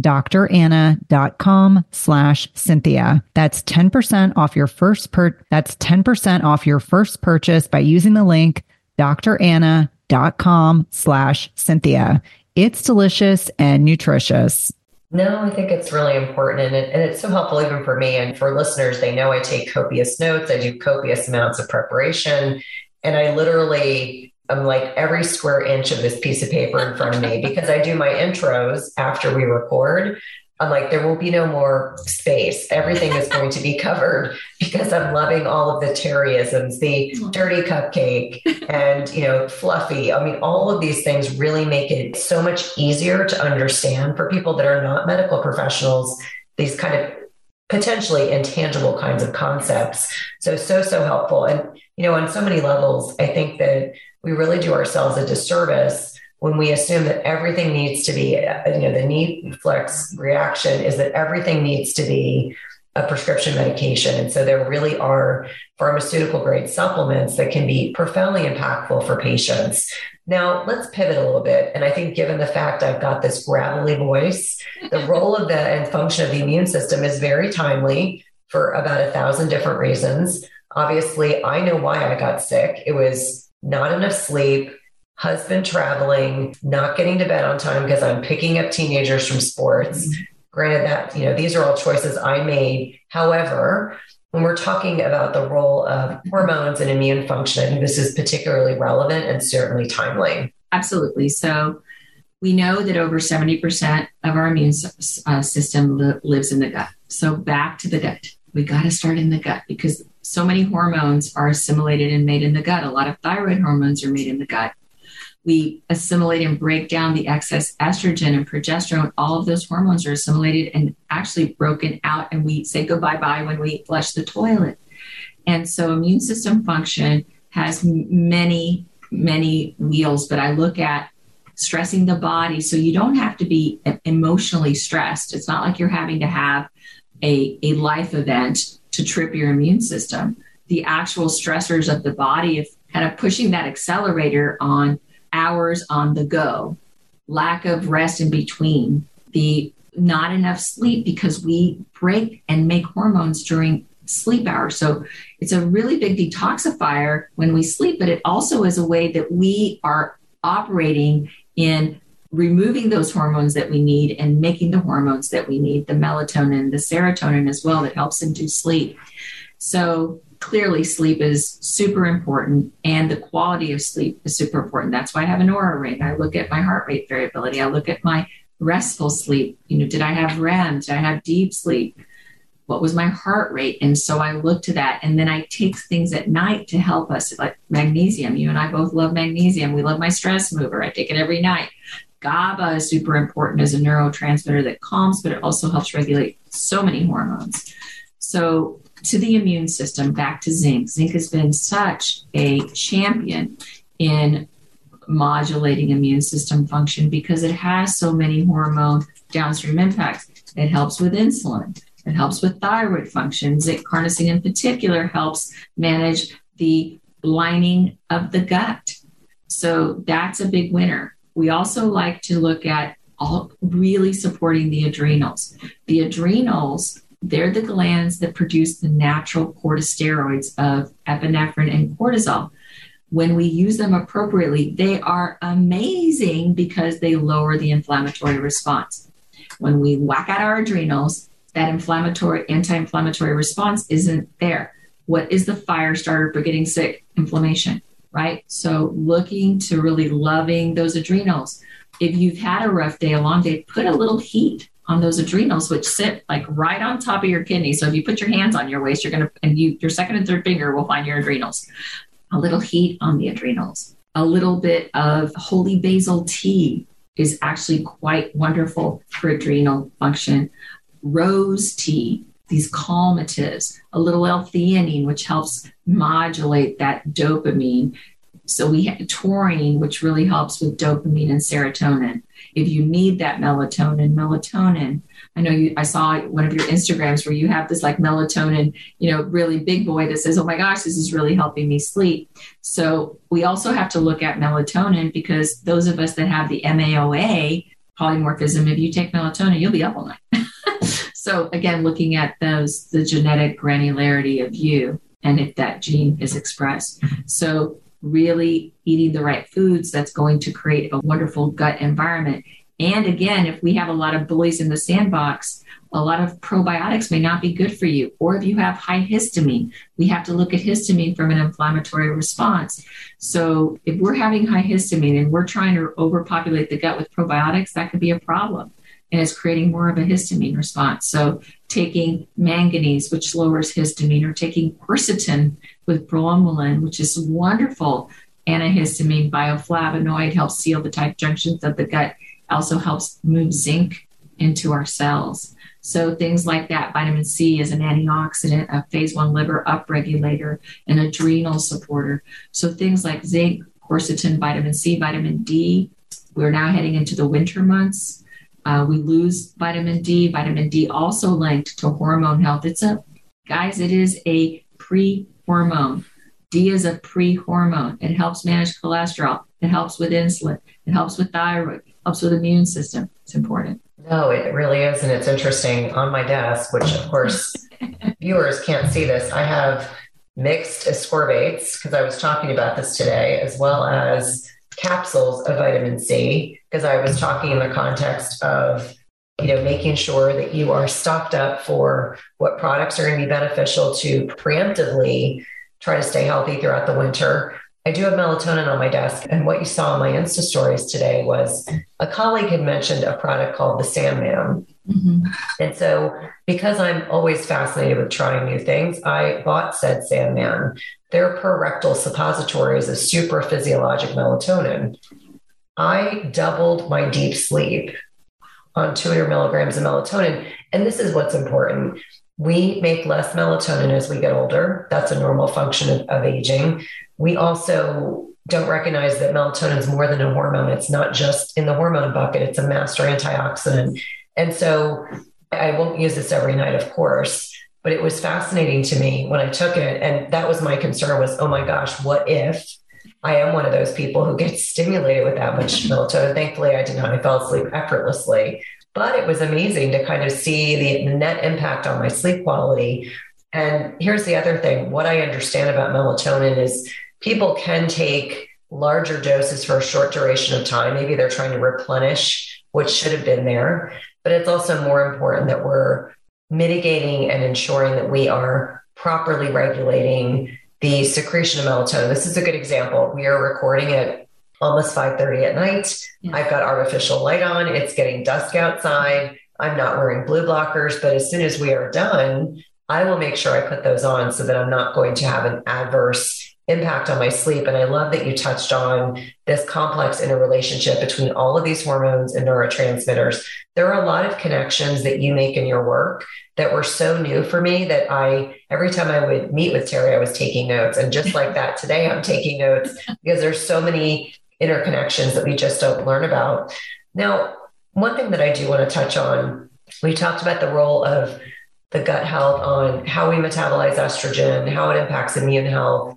d r anna dot com slash Cynthia. That's ten percent off your first per that's ten percent off your first purchase by using the link d r anna dot com slash Cynthia. It's delicious and nutritious. No, I think it's really important. And, it, and it's so helpful even for me and for listeners. They know I take copious notes. I do copious amounts of preparation. And I literally, I'm like every square inch of this piece of paper in front of me because I do my intros after we record. I'm like, there will be no more space. Everything is going to be covered because I'm loving all of the Terryisms, the dirty cupcake and, you know, fluffy. I mean, all of these things really make it so much easier to understand for people that are not medical professionals, these kind of potentially intangible kinds of concepts. So, so, so helpful. And, you know, on so many levels, I think that we really do ourselves a disservice when we assume that everything needs to be, you know, the need reflex reaction is that everything needs to be a prescription medication. And so there really are pharmaceutical grade supplements that can be profoundly impactful for patients. Now let's pivot a little bit. And I think given the fact I've got this gravelly voice, the role of the and function of the immune system is very timely for about a thousand different reasons. Obviously, I know why I got sick. It was not enough sleep, husband traveling, not getting to bed on time because I'm picking up teenagers from sports. Mm-hmm. Granted that, you know, these are all choices I made. However, when we're talking about the role of hormones and immune function, I think this is particularly relevant and certainly timely. Absolutely. So we know that over seventy percent of our immune uh, system li- lives in the gut. So back to the gut. We got to start in the gut because so many hormones are assimilated and made in the gut. A lot of thyroid hormones are made in the gut. We assimilate and break down the excess estrogen and progesterone. All of those hormones are assimilated and actually broken out, and we say goodbye-bye when we flush the toilet. And so immune system function has many, many wheels, but I look at stressing the body. So you don't have to be emotionally stressed. It's not like you're having to have a, a life event to trip your immune system. The actual stressors of the body of kind of pushing that accelerator on hours on the go, lack of rest in between, the not enough sleep because we break and make hormones during sleep hours. So it's a really big detoxifier when we sleep, but it also is a way that we are operating in removing those hormones that we need and making the hormones that we need, the melatonin, the serotonin as well, that helps induce sleep. So clearly sleep is super important, and the quality of sleep is super important. That's why I have an Oura ring. I look at my heart rate variability. I look at my restful sleep. You know, did I have R E M? Did I have deep sleep? What was my heart rate? And so I look to that. And then I take things at night to help us, like magnesium. You and I both love magnesium. We love my stress mover. I take it every night. GABA is super important as a neurotransmitter that calms, but it also helps regulate so many hormones. So to the immune system, back to zinc. Zinc has been such a champion in modulating immune system function because it has so many hormone downstream impacts. It helps with insulin. It helps with thyroid function. Zinc carnosine in particular helps manage the lining of the gut. So that's a big winner. We also like to look at all really supporting the adrenals. The adrenals, they're the glands that produce the natural corticosteroids of epinephrine and cortisol. When we use them appropriately, they are amazing because they lower the inflammatory response. When we whack out our adrenals, that inflammatory, anti-inflammatory response isn't there. What is the fire starter for getting sick? Inflammation, right? So looking to really loving those adrenals. If you've had a rough day, a long day, put a little heat on those adrenals, which sit like right on top of your kidney. So if you put your hands on your waist, you're going to, and you, your second and third finger will find your adrenals. A little heat on the adrenals. A little bit of holy basil tea is actually quite wonderful for adrenal function. Rose tea, these calmatives, a little L-theanine, which helps modulate that dopamine. So we have taurine, which really helps with dopamine and serotonin. If you need that melatonin, melatonin. I know you, I saw one of your Instagrams where you have this like melatonin, you know, really big boy that says, oh my gosh, this is really helping me sleep. So we also have to look at melatonin because those of us that have the M A O A, polymorphism, if you take melatonin, you'll be up all night. So again, looking at those, the genetic granularity of you and if that gene is expressed. So really eating the right foods, that's going to create a wonderful gut environment. And again, if we have a lot of bullies in the sandbox, a lot of probiotics may not be good for you. Or if you have high histamine, we have to look at histamine from an inflammatory response. So if we're having high histamine and we're trying to overpopulate the gut with probiotics, that could be a problem. And it's creating more of a histamine response. So taking manganese, which lowers histamine, or taking quercetin with bromelain, which is wonderful antihistamine bioflavonoid, helps seal the tight junctions of the gut, also helps move zinc into our cells. So things like that. Vitamin C is an antioxidant, a phase one liver upregulator, an adrenal supporter. So things like zinc, quercetin, vitamin C, vitamin D. We're now heading into the winter months. Uh, we lose vitamin D. Vitamin D also linked to hormone health. It's a, guys, it is a pre-hormone. D is a pre-hormone. It helps manage cholesterol. It helps with insulin. It helps with thyroid. It helps with immune system. It's important. No, it really is. And it's interesting. On my desk, which of course viewers can't see this, I have mixed ascorbates because I was talking about this today, as well as capsules of vitamin C, because I was talking in the context of, you know, making sure that you are stocked up for what products are going to be beneficial to preemptively try to stay healthy throughout the winter. I do have melatonin on my desk. And what you saw in my Insta stories today was a colleague had mentioned a product called the Sandman. Mm-hmm. And so because I'm always fascinated with trying new things, I bought said Sandman. Their perrectal suppository is a super physiologic melatonin. I doubled my deep sleep on two hundred milligrams of melatonin. And this is what's important. We make less melatonin as we get older. That's a normal function of, of aging. We also don't recognize that melatonin is more than a hormone. It's not just in the hormone bucket. It's a master antioxidant. And so I won't use this every night, of course, but it was fascinating to me when I took it. And that was my concern was, oh my gosh, what if I am one of those people who gets stimulated with that much melatonin? Thankfully, I did not. I fell asleep effortlessly. But it was amazing to kind of see the net impact on my sleep quality. And here's the other thing. What I understand about melatonin is people can take larger doses for a short duration of time. Maybe they're trying to replenish what should have been there. But it's also more important that we're mitigating and ensuring that we are properly regulating the secretion of melatonin. This is a good example. We are recording at almost five thirty at night. Yeah. I've got artificial light on. It's getting dusk outside. I'm not wearing blue blockers, but as soon as we are done, I will make sure I put those on so that I'm not going to have an adverse impact on my sleep. And I love that you touched on this complex interrelationship between all of these hormones and neurotransmitters. There are a lot of connections that you make in your work that were so new for me that I, every time I would meet with Teri, I was taking notes. And just like that today, I'm taking notes because there's so many interconnections that we just don't learn about. Now, one thing that I do want to touch on, we talked about the role of the gut health on how we metabolize estrogen, how it impacts immune health.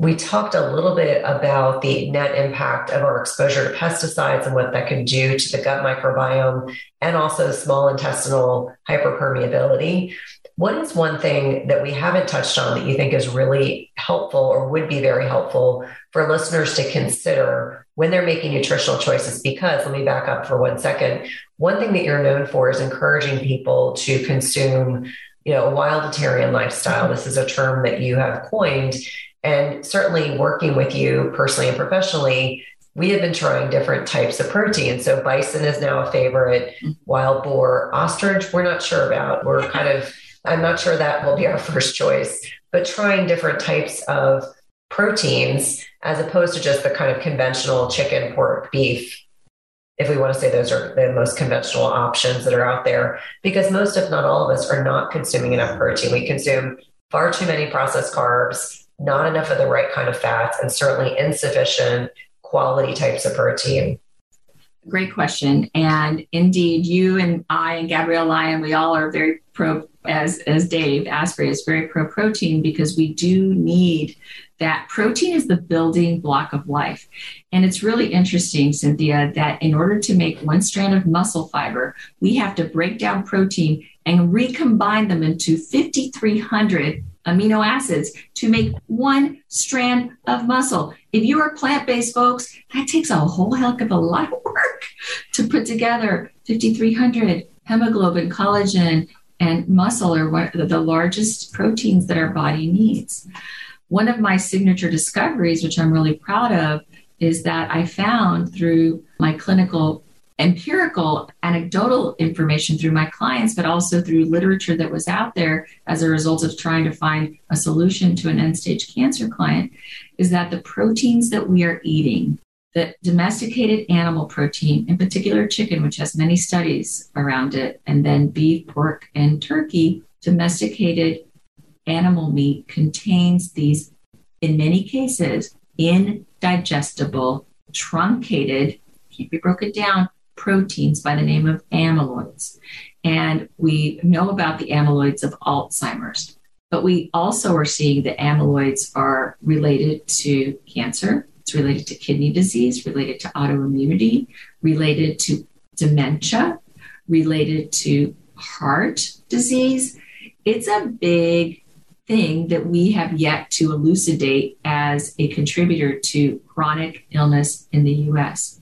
We talked a little bit about the net impact of our exposure to pesticides and what that can do to the gut microbiome and also small intestinal hyperpermeability. What is one thing that we haven't touched on that you think is really helpful or would be very helpful for listeners to consider when they're making nutritional choices? Because let me back up for one second. One thing that you're known for is encouraging people to consume, you know, a wildatarian lifestyle. This is a term that you have coined, and certainly working with you personally and professionally, we have been trying different types of protein. So bison is now a favorite, wild boar, ostrich, we're not sure about. We're kind of, I'm not sure that will be our first choice, but trying different types of proteins as opposed to just the kind of conventional chicken, pork, beef, if we want to say those are the most conventional options that are out there, because most, if not all of us, are not consuming enough protein. We consume far too many processed carbs, not enough of the right kind of fats, and certainly insufficient quality types of protein. Great question. And indeed, you and I and Gabrielle Lyon, we all are very pro, as, as Dave Asprey is very pro protein, because we do need that. Protein is the building block of life. And it's really interesting, Cynthia, that in order to make one strand of muscle fiber, we have to break down protein and recombine them into five thousand three hundred amino acids to make one strand of muscle. If you are plant-based, folks, that takes a whole heck of a lot of work to put together five thousand three hundred hemoglobin, collagen, and muscle are one of the largest proteins that our body needs. One of my signature discoveries, which I'm really proud of, is that I found through my clinical, empirical, anecdotal information through my clients, but also through literature that was out there as a result of trying to find a solution to an end-stage cancer client, is that the proteins that we are eating, the domesticated animal protein, in particular chicken, which has many studies around it, and then beef, pork, and turkey, domesticated animal meat contains these, in many cases, indigestible, truncated, can't be broken down, proteins by the name of amyloids. And we know about the amyloids of Alzheimer's, but we also are seeing that amyloids are related to cancer. It's related to kidney disease, related to autoimmunity, related to dementia, related to heart disease. It's a big thing that we have yet to elucidate as a contributor to chronic illness in the U S.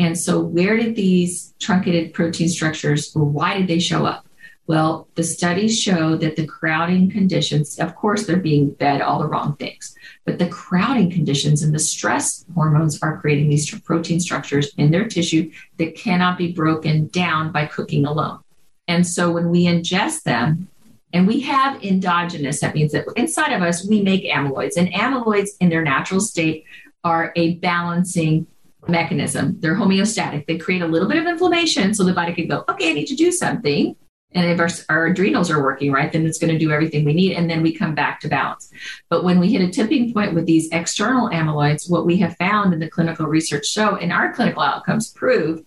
And so where did these truncated protein structures, or why did they show up? Well, the studies show that the crowding conditions, of course, they're being fed all the wrong things, but the crowding conditions and the stress hormones are creating these protein structures in their tissue that cannot be broken down by cooking alone. And so when we ingest them, and we have endogenous, that means that inside of us, we make amyloids. And amyloids in their natural state are a balancing mechanism. They're homeostatic. They create a little bit of inflammation so the body can go, okay, I need to do something. And if our, our adrenals are working right, then it's going to do everything we need. And then we come back to balance. But when we hit a tipping point with these external amyloids, what we have found in the clinical research show, and our clinical outcomes prove,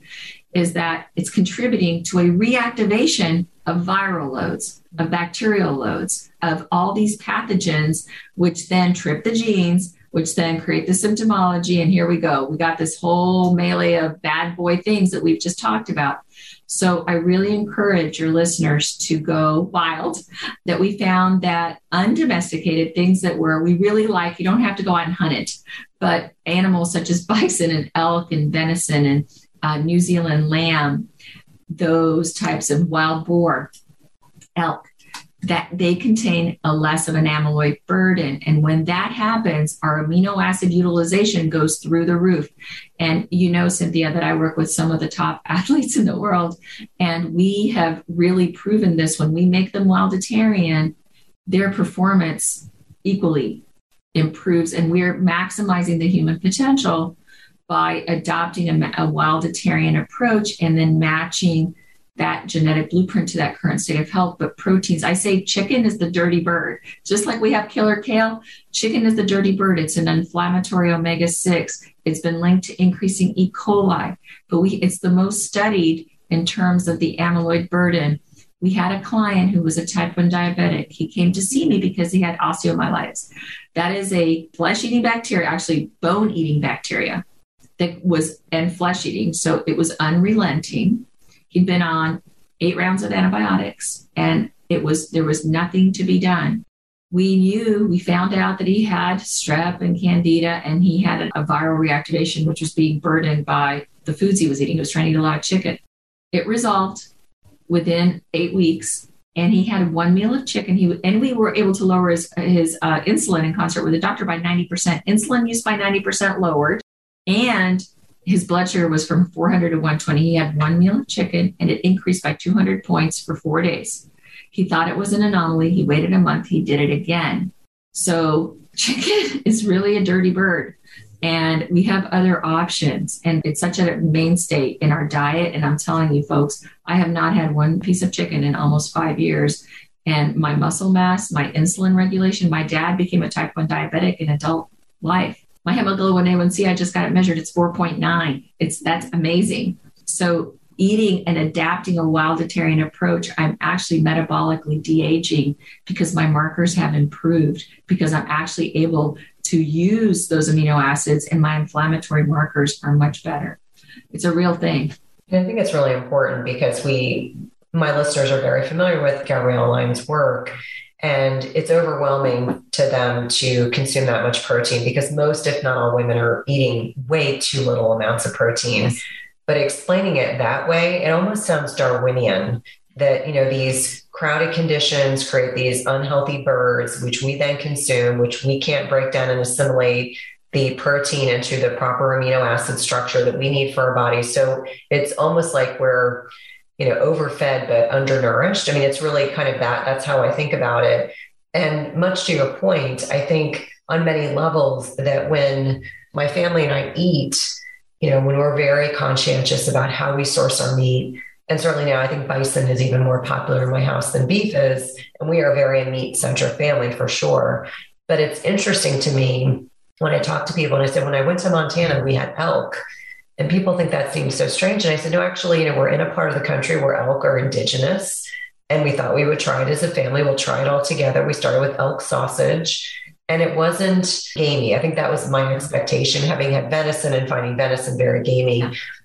is that it's contributing to a reactivation of viral loads, of bacterial loads, of all these pathogens, which then trip the genes, which then create the symptomology. And here we go. We got this whole melee of bad boy things that we've just talked about. So I really encourage your listeners to go wild, that we found that undomesticated things that were, we really like, you don't have to go out and hunt it, but animals such as bison and elk and venison and uh, New Zealand lamb, those types of wild boar, elk, that they contain a less of an amyloid burden. And when that happens, our amino acid utilization goes through the roof. And you know, Cynthia, that I work with some of the top athletes in the world, and we have really proven this. When we make them Wildatarian, their performance equally improves, and we're maximizing the human potential by adopting a, a Wildatarian approach and then matching that genetic blueprint to that current state of health. But proteins, I say chicken is the dirty bird. Just like we have killer kale, chicken is the dirty bird. It's an inflammatory omega six. It's been linked to increasing E. coli, but we, it's the most studied in terms of the amyloid burden. We had a client who was a type one diabetic. He came to see me because he had osteomyelitis. That is a flesh-eating bacteria, actually bone-eating bacteria, that was and flesh-eating. So it was unrelenting. He'd been on eight rounds of antibiotics, and it was there was nothing to be done. We knew, we found out that he had strep and candida, and he had a viral reactivation, which was being burdened by the foods he was eating. He was trying to eat a lot of chicken. It resolved within eight weeks, and he had one meal of chicken. He and we were able to lower his his uh, insulin in concert with the doctor by ninety percent. Insulin use by ninety percent lowered, and his blood sugar was from four hundred to one twenty. He had one meal of chicken, and it increased by two hundred points for four days. He thought it was an anomaly. He waited a month. He did it again. So chicken is really a dirty bird. And we have other options. And it's such a mainstay in our diet. And I'm telling you, folks, I have not had one piece of chicken in almost five years. And my muscle mass, my insulin regulation, my dad became a type one diabetic in adult life. My hemoglobin A one C, I just got it measured. It's four point nine. It's That's amazing. So eating and adapting a Wildatarian approach, I'm actually metabolically de-aging because my markers have improved, because I'm actually able to use those amino acids, and my inflammatory markers are much better. It's a real thing. And I think it's really important because we, my listeners are very familiar with Gabrielle Lyon's work, and it's overwhelming to them to consume that much protein because most, if not all, women are eating way too little amounts of protein. Yes. But explaining it that way, it almost sounds Darwinian that, you know, these crowded conditions create these unhealthy birds, which we then consume, which we can't break down and assimilate the protein into the proper amino acid structure that we need for our body. So it's almost like we're, you know, overfed, but undernourished. I mean, it's really kind of that, that's how I think about it. And much to your point, I think on many levels that when my family and I eat, you know, when we're very conscientious about how we source our meat, and certainly now I think bison is even more popular in my house than beef is, and we are a very meat-centric family for sure. But it's interesting to me when I talk to people and I said, when I went to Montana, we had elk. And people think that seems so strange. And I said, no, actually, you know, we're in a part of the country where elk are indigenous. And we thought we would try it as a family. We'll try it all together. We started with elk sausage. And it wasn't gamey. I think that was my expectation, having had venison and finding venison very gamey.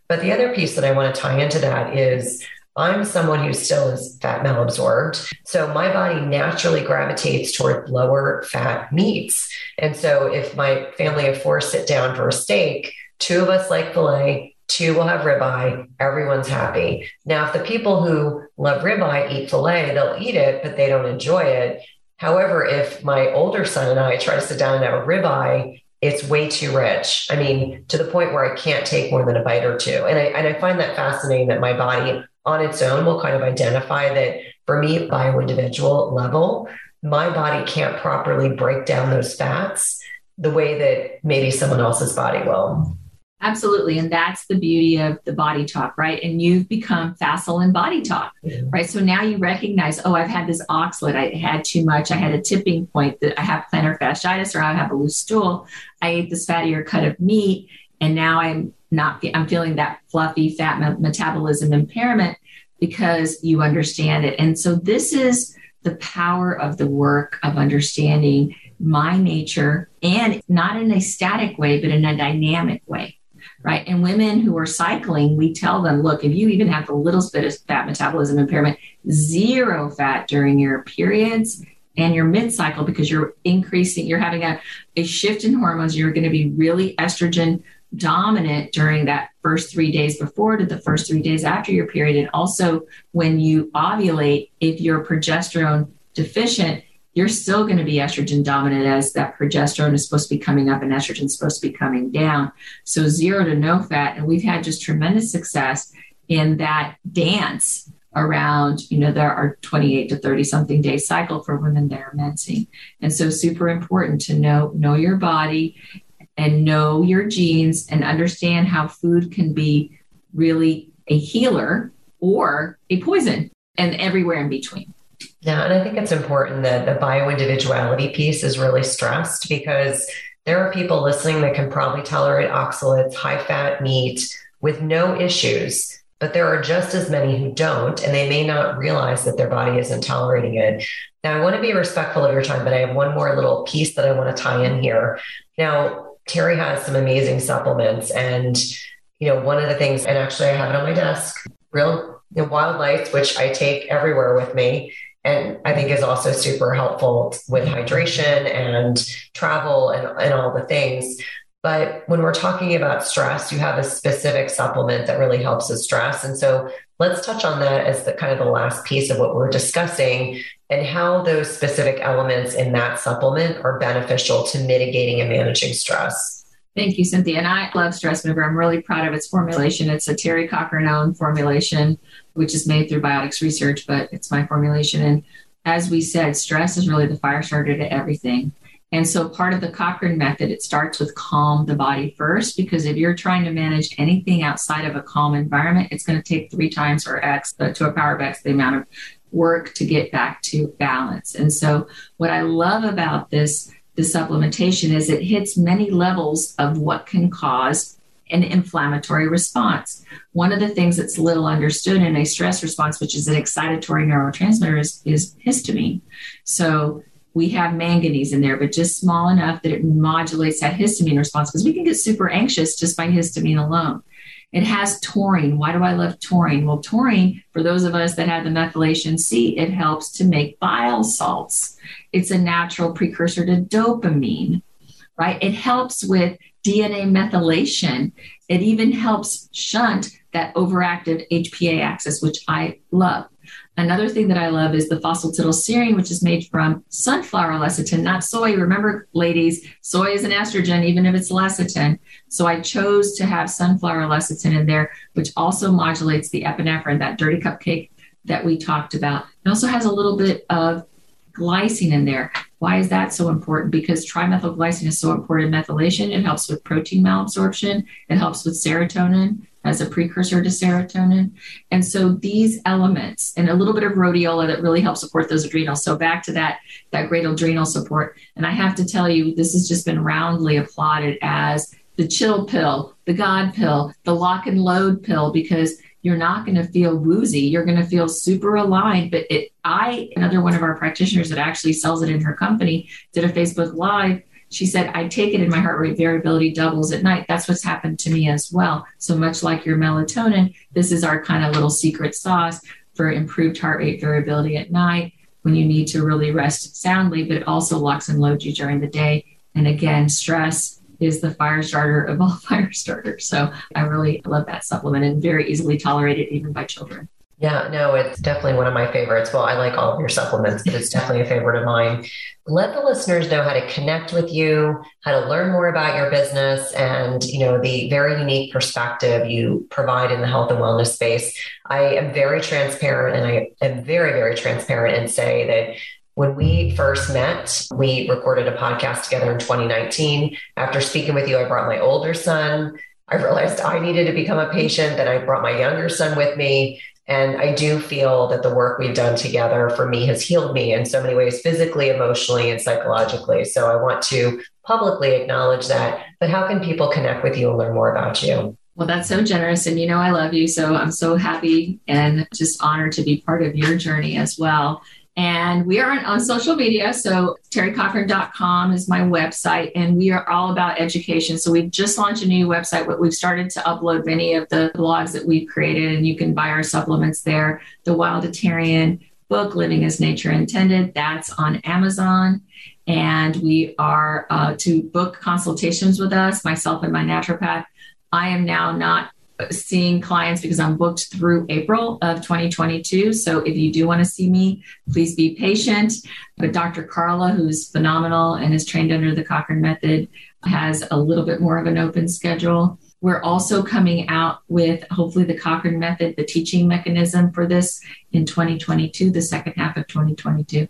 But the other piece that I want to tie into that is I'm someone who still is fat malabsorbed. So my body naturally gravitates toward lower fat meats. And so if my family of four sit down for a steak, two of us like filet, two will have ribeye, everyone's happy. Now, if the people who love ribeye eat filet, they'll eat it, but they don't enjoy it. However, if my older son and I try to sit down and have a ribeye, it's way too rich. I mean, to the point where I can't take more than a bite or two. And I, and I find that fascinating that my body on its own will kind of identify that for me, bio-individual level, my body can't properly break down those fats the way that maybe someone else's body will. Absolutely. And that's the beauty of the body talk, right? And you've become facile in body talk, mm-hmm. right? So now you recognize, oh, I've had this oxalate. I had too much. I had a tipping point that I have plantar fasciitis or I have a loose stool. I ate this fattier cut of meat. And now I'm not, I'm feeling that fluffy fat me- metabolism impairment because you understand it. And so this is the power of the work of understanding my nature, and not in a static way, but in a dynamic way. Right. And women who are cycling, we tell them, look, if you even have the littlest bit of fat metabolism impairment, zero fat during your periods and your mid-cycle, because you're increasing, you're having a, a shift in hormones. You're going to be really estrogen dominant during that first three days before to the first three days after your period. And also when you ovulate, if your progesterone deficient, you're still going to be estrogen dominant as that progesterone is supposed to be coming up and estrogen is supposed to be coming down. So zero to no fat. And we've had just tremendous success in that dance around, you know, there are twenty-eight to thirty something day cycle for women that are mensing. And so super important to know, know your body and know your genes and understand how food can be really a healer or a poison and everywhere in between. Yeah, and I think it's important that the bioindividuality piece is really stressed, because there are people listening that can probably tolerate oxalates, high fat meat with no issues, but there are just as many who don't, and they may not realize that their body isn't tolerating it. Now, I want to be respectful of your time, but I have one more little piece that I want to tie in here. Now, Teri has some amazing supplements, and you know, one of the things, and actually I have it on my desk, real you know, Wildlife, which I take everywhere with me, and I think is also super helpful with hydration and travel and, and all the things. But when we're talking about stress, you have a specific supplement that really helps with stress. And so let's touch on that as the kind of the last piece of what we're discussing, and how those specific elements in that supplement are beneficial to mitigating and managing stress. Thank you, Cynthia. And I love Stress Mover. I'm really proud of its formulation. It's a Teri Cochrane formulation, which is made through Biotics Research, but it's my formulation. And as we said, stress is really the fire starter to everything. And so part of the Cochrane method, it starts with calm the body first, because if you're trying to manage anything outside of a calm environment, it's going to take three times or X to a power of X the amount of work to get back to balance. And so what I love about this, this supplementation is it hits many levels of what can cause an inflammatory response. One of the things that's little understood in a stress response, which is an excitatory neurotransmitter, is, is histamine. So we have manganese in there, but just small enough that it modulates that histamine response, because we can get super anxious just by histamine alone. It has taurine. Why do I love taurine? Well, taurine, for those of us that have the methylation C, it helps to make bile salts. It's a natural precursor to dopamine, right? It helps with D N A methylation. It even helps shunt that overactive H P A axis, which I love. Another thing that I love is the phosphatidylserine, which is made from sunflower lecithin, not soy. Remember, ladies, soy is an estrogen, even if it's lecithin. So I chose to have sunflower lecithin in there, which also modulates the epinephrine, that dirty cupcake that we talked about. It also has a little bit of glycine in there. Why is that so important? Because trimethylglycine is so important in methylation. It helps with protein malabsorption. It helps with serotonin as a precursor to serotonin. And so these elements and a little bit of rhodiola that really helps support those adrenals. So back to that, that great adrenal support. And I have to tell you, this has just been roundly applauded as the chill pill, the God pill, the lock and load pill, because you're not going to feel woozy. You're going to feel super aligned. But it, I, another one of our practitioners that actually sells it in her company, did a Facebook Live. She said, I take it and my heart rate variability doubles at night. That's what's happened to me as well. So much like your melatonin, this is our kind of little secret sauce for improved heart rate variability at night when you need to really rest soundly, but it also locks and loads you during the day. And again, stress is the fire starter of all fire starters. So I really love that supplement and very easily tolerated even by children. Yeah, no, it's definitely one of my favorites. Well, I like all of your supplements, but it's definitely a favorite of mine. Let the listeners know how to connect with you, how to learn more about your business, and you know, the very unique perspective you provide in the health and wellness space. I am very transparent, and I am very, very transparent and say that when we first met, we recorded a podcast together in twenty nineteen. After speaking with you, I brought my older son. I realized I needed to become a patient. Then I brought my younger son with me. And I do feel that the work we've done together for me has healed me in so many ways, physically, emotionally, and psychologically. So I want to publicly acknowledge that. But how can people connect with you and learn more about you? Well, that's so generous. And, you know, I love you. So I'm so happy and just honored to be part of your journey as well. And we are on, on social media. So Teri Cochrane dot com is my website, and we are all about education. So we've just launched a new website. We've started to upload many of the blogs that we've created, and you can buy our supplements there. The Wildatarian book, Living as Nature Intended, that's on Amazon. And we are uh, to book consultations with us, myself and my naturopath. I am now not seeing clients because I'm booked through April of twenty twenty-two. So if you do want to see me, please be patient. But Doctor Carla, who's phenomenal and is trained under the Cochrane Method, has a little bit more of an open schedule. We're also coming out with, hopefully, the Cochrane Method, the teaching mechanism for this in twenty twenty-two, the second half of twenty twenty-two.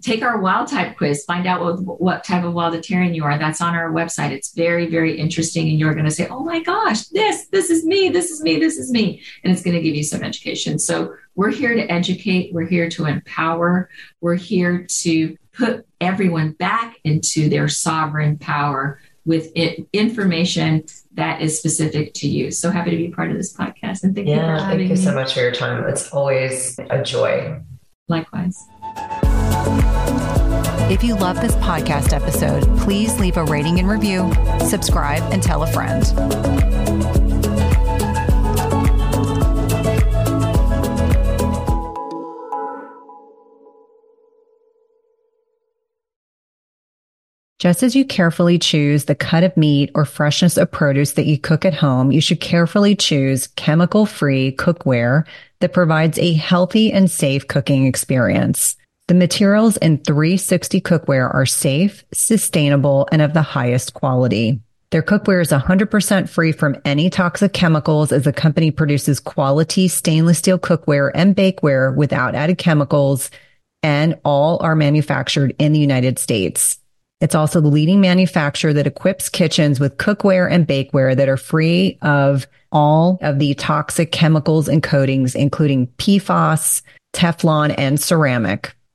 Take our wild type quiz, find out what, what type of wildatarian you are. That's on our website. It's very, very interesting. And you're going to say, oh my gosh, this, this is me, this is me, this is me. And it's going to give you some education. So we're here to educate. We're here to empower. We're here to put everyone back into their sovereign power with it, information that is specific to you. So happy to be part of this podcast. And thank yeah, you for having me. Thank you so much for your time. It's always a joy. Likewise. If you love this podcast episode, please leave a rating and review, subscribe, and tell a friend. Just as you carefully choose the cut of meat or freshness of produce that you cook at home, you should carefully choose chemical-free cookware that provides a healthy and safe cooking experience. The materials in three sixty Cookware are safe, sustainable, and of the highest quality. Their cookware is one hundred percent free from any toxic chemicals, as the company produces quality stainless steel cookware and bakeware without added chemicals, and all are manufactured in the United States. It's also the leading manufacturer that equips kitchens with cookware and bakeware that are free of all of the toxic chemicals and coatings, including P FAS, Teflon, and ceramic.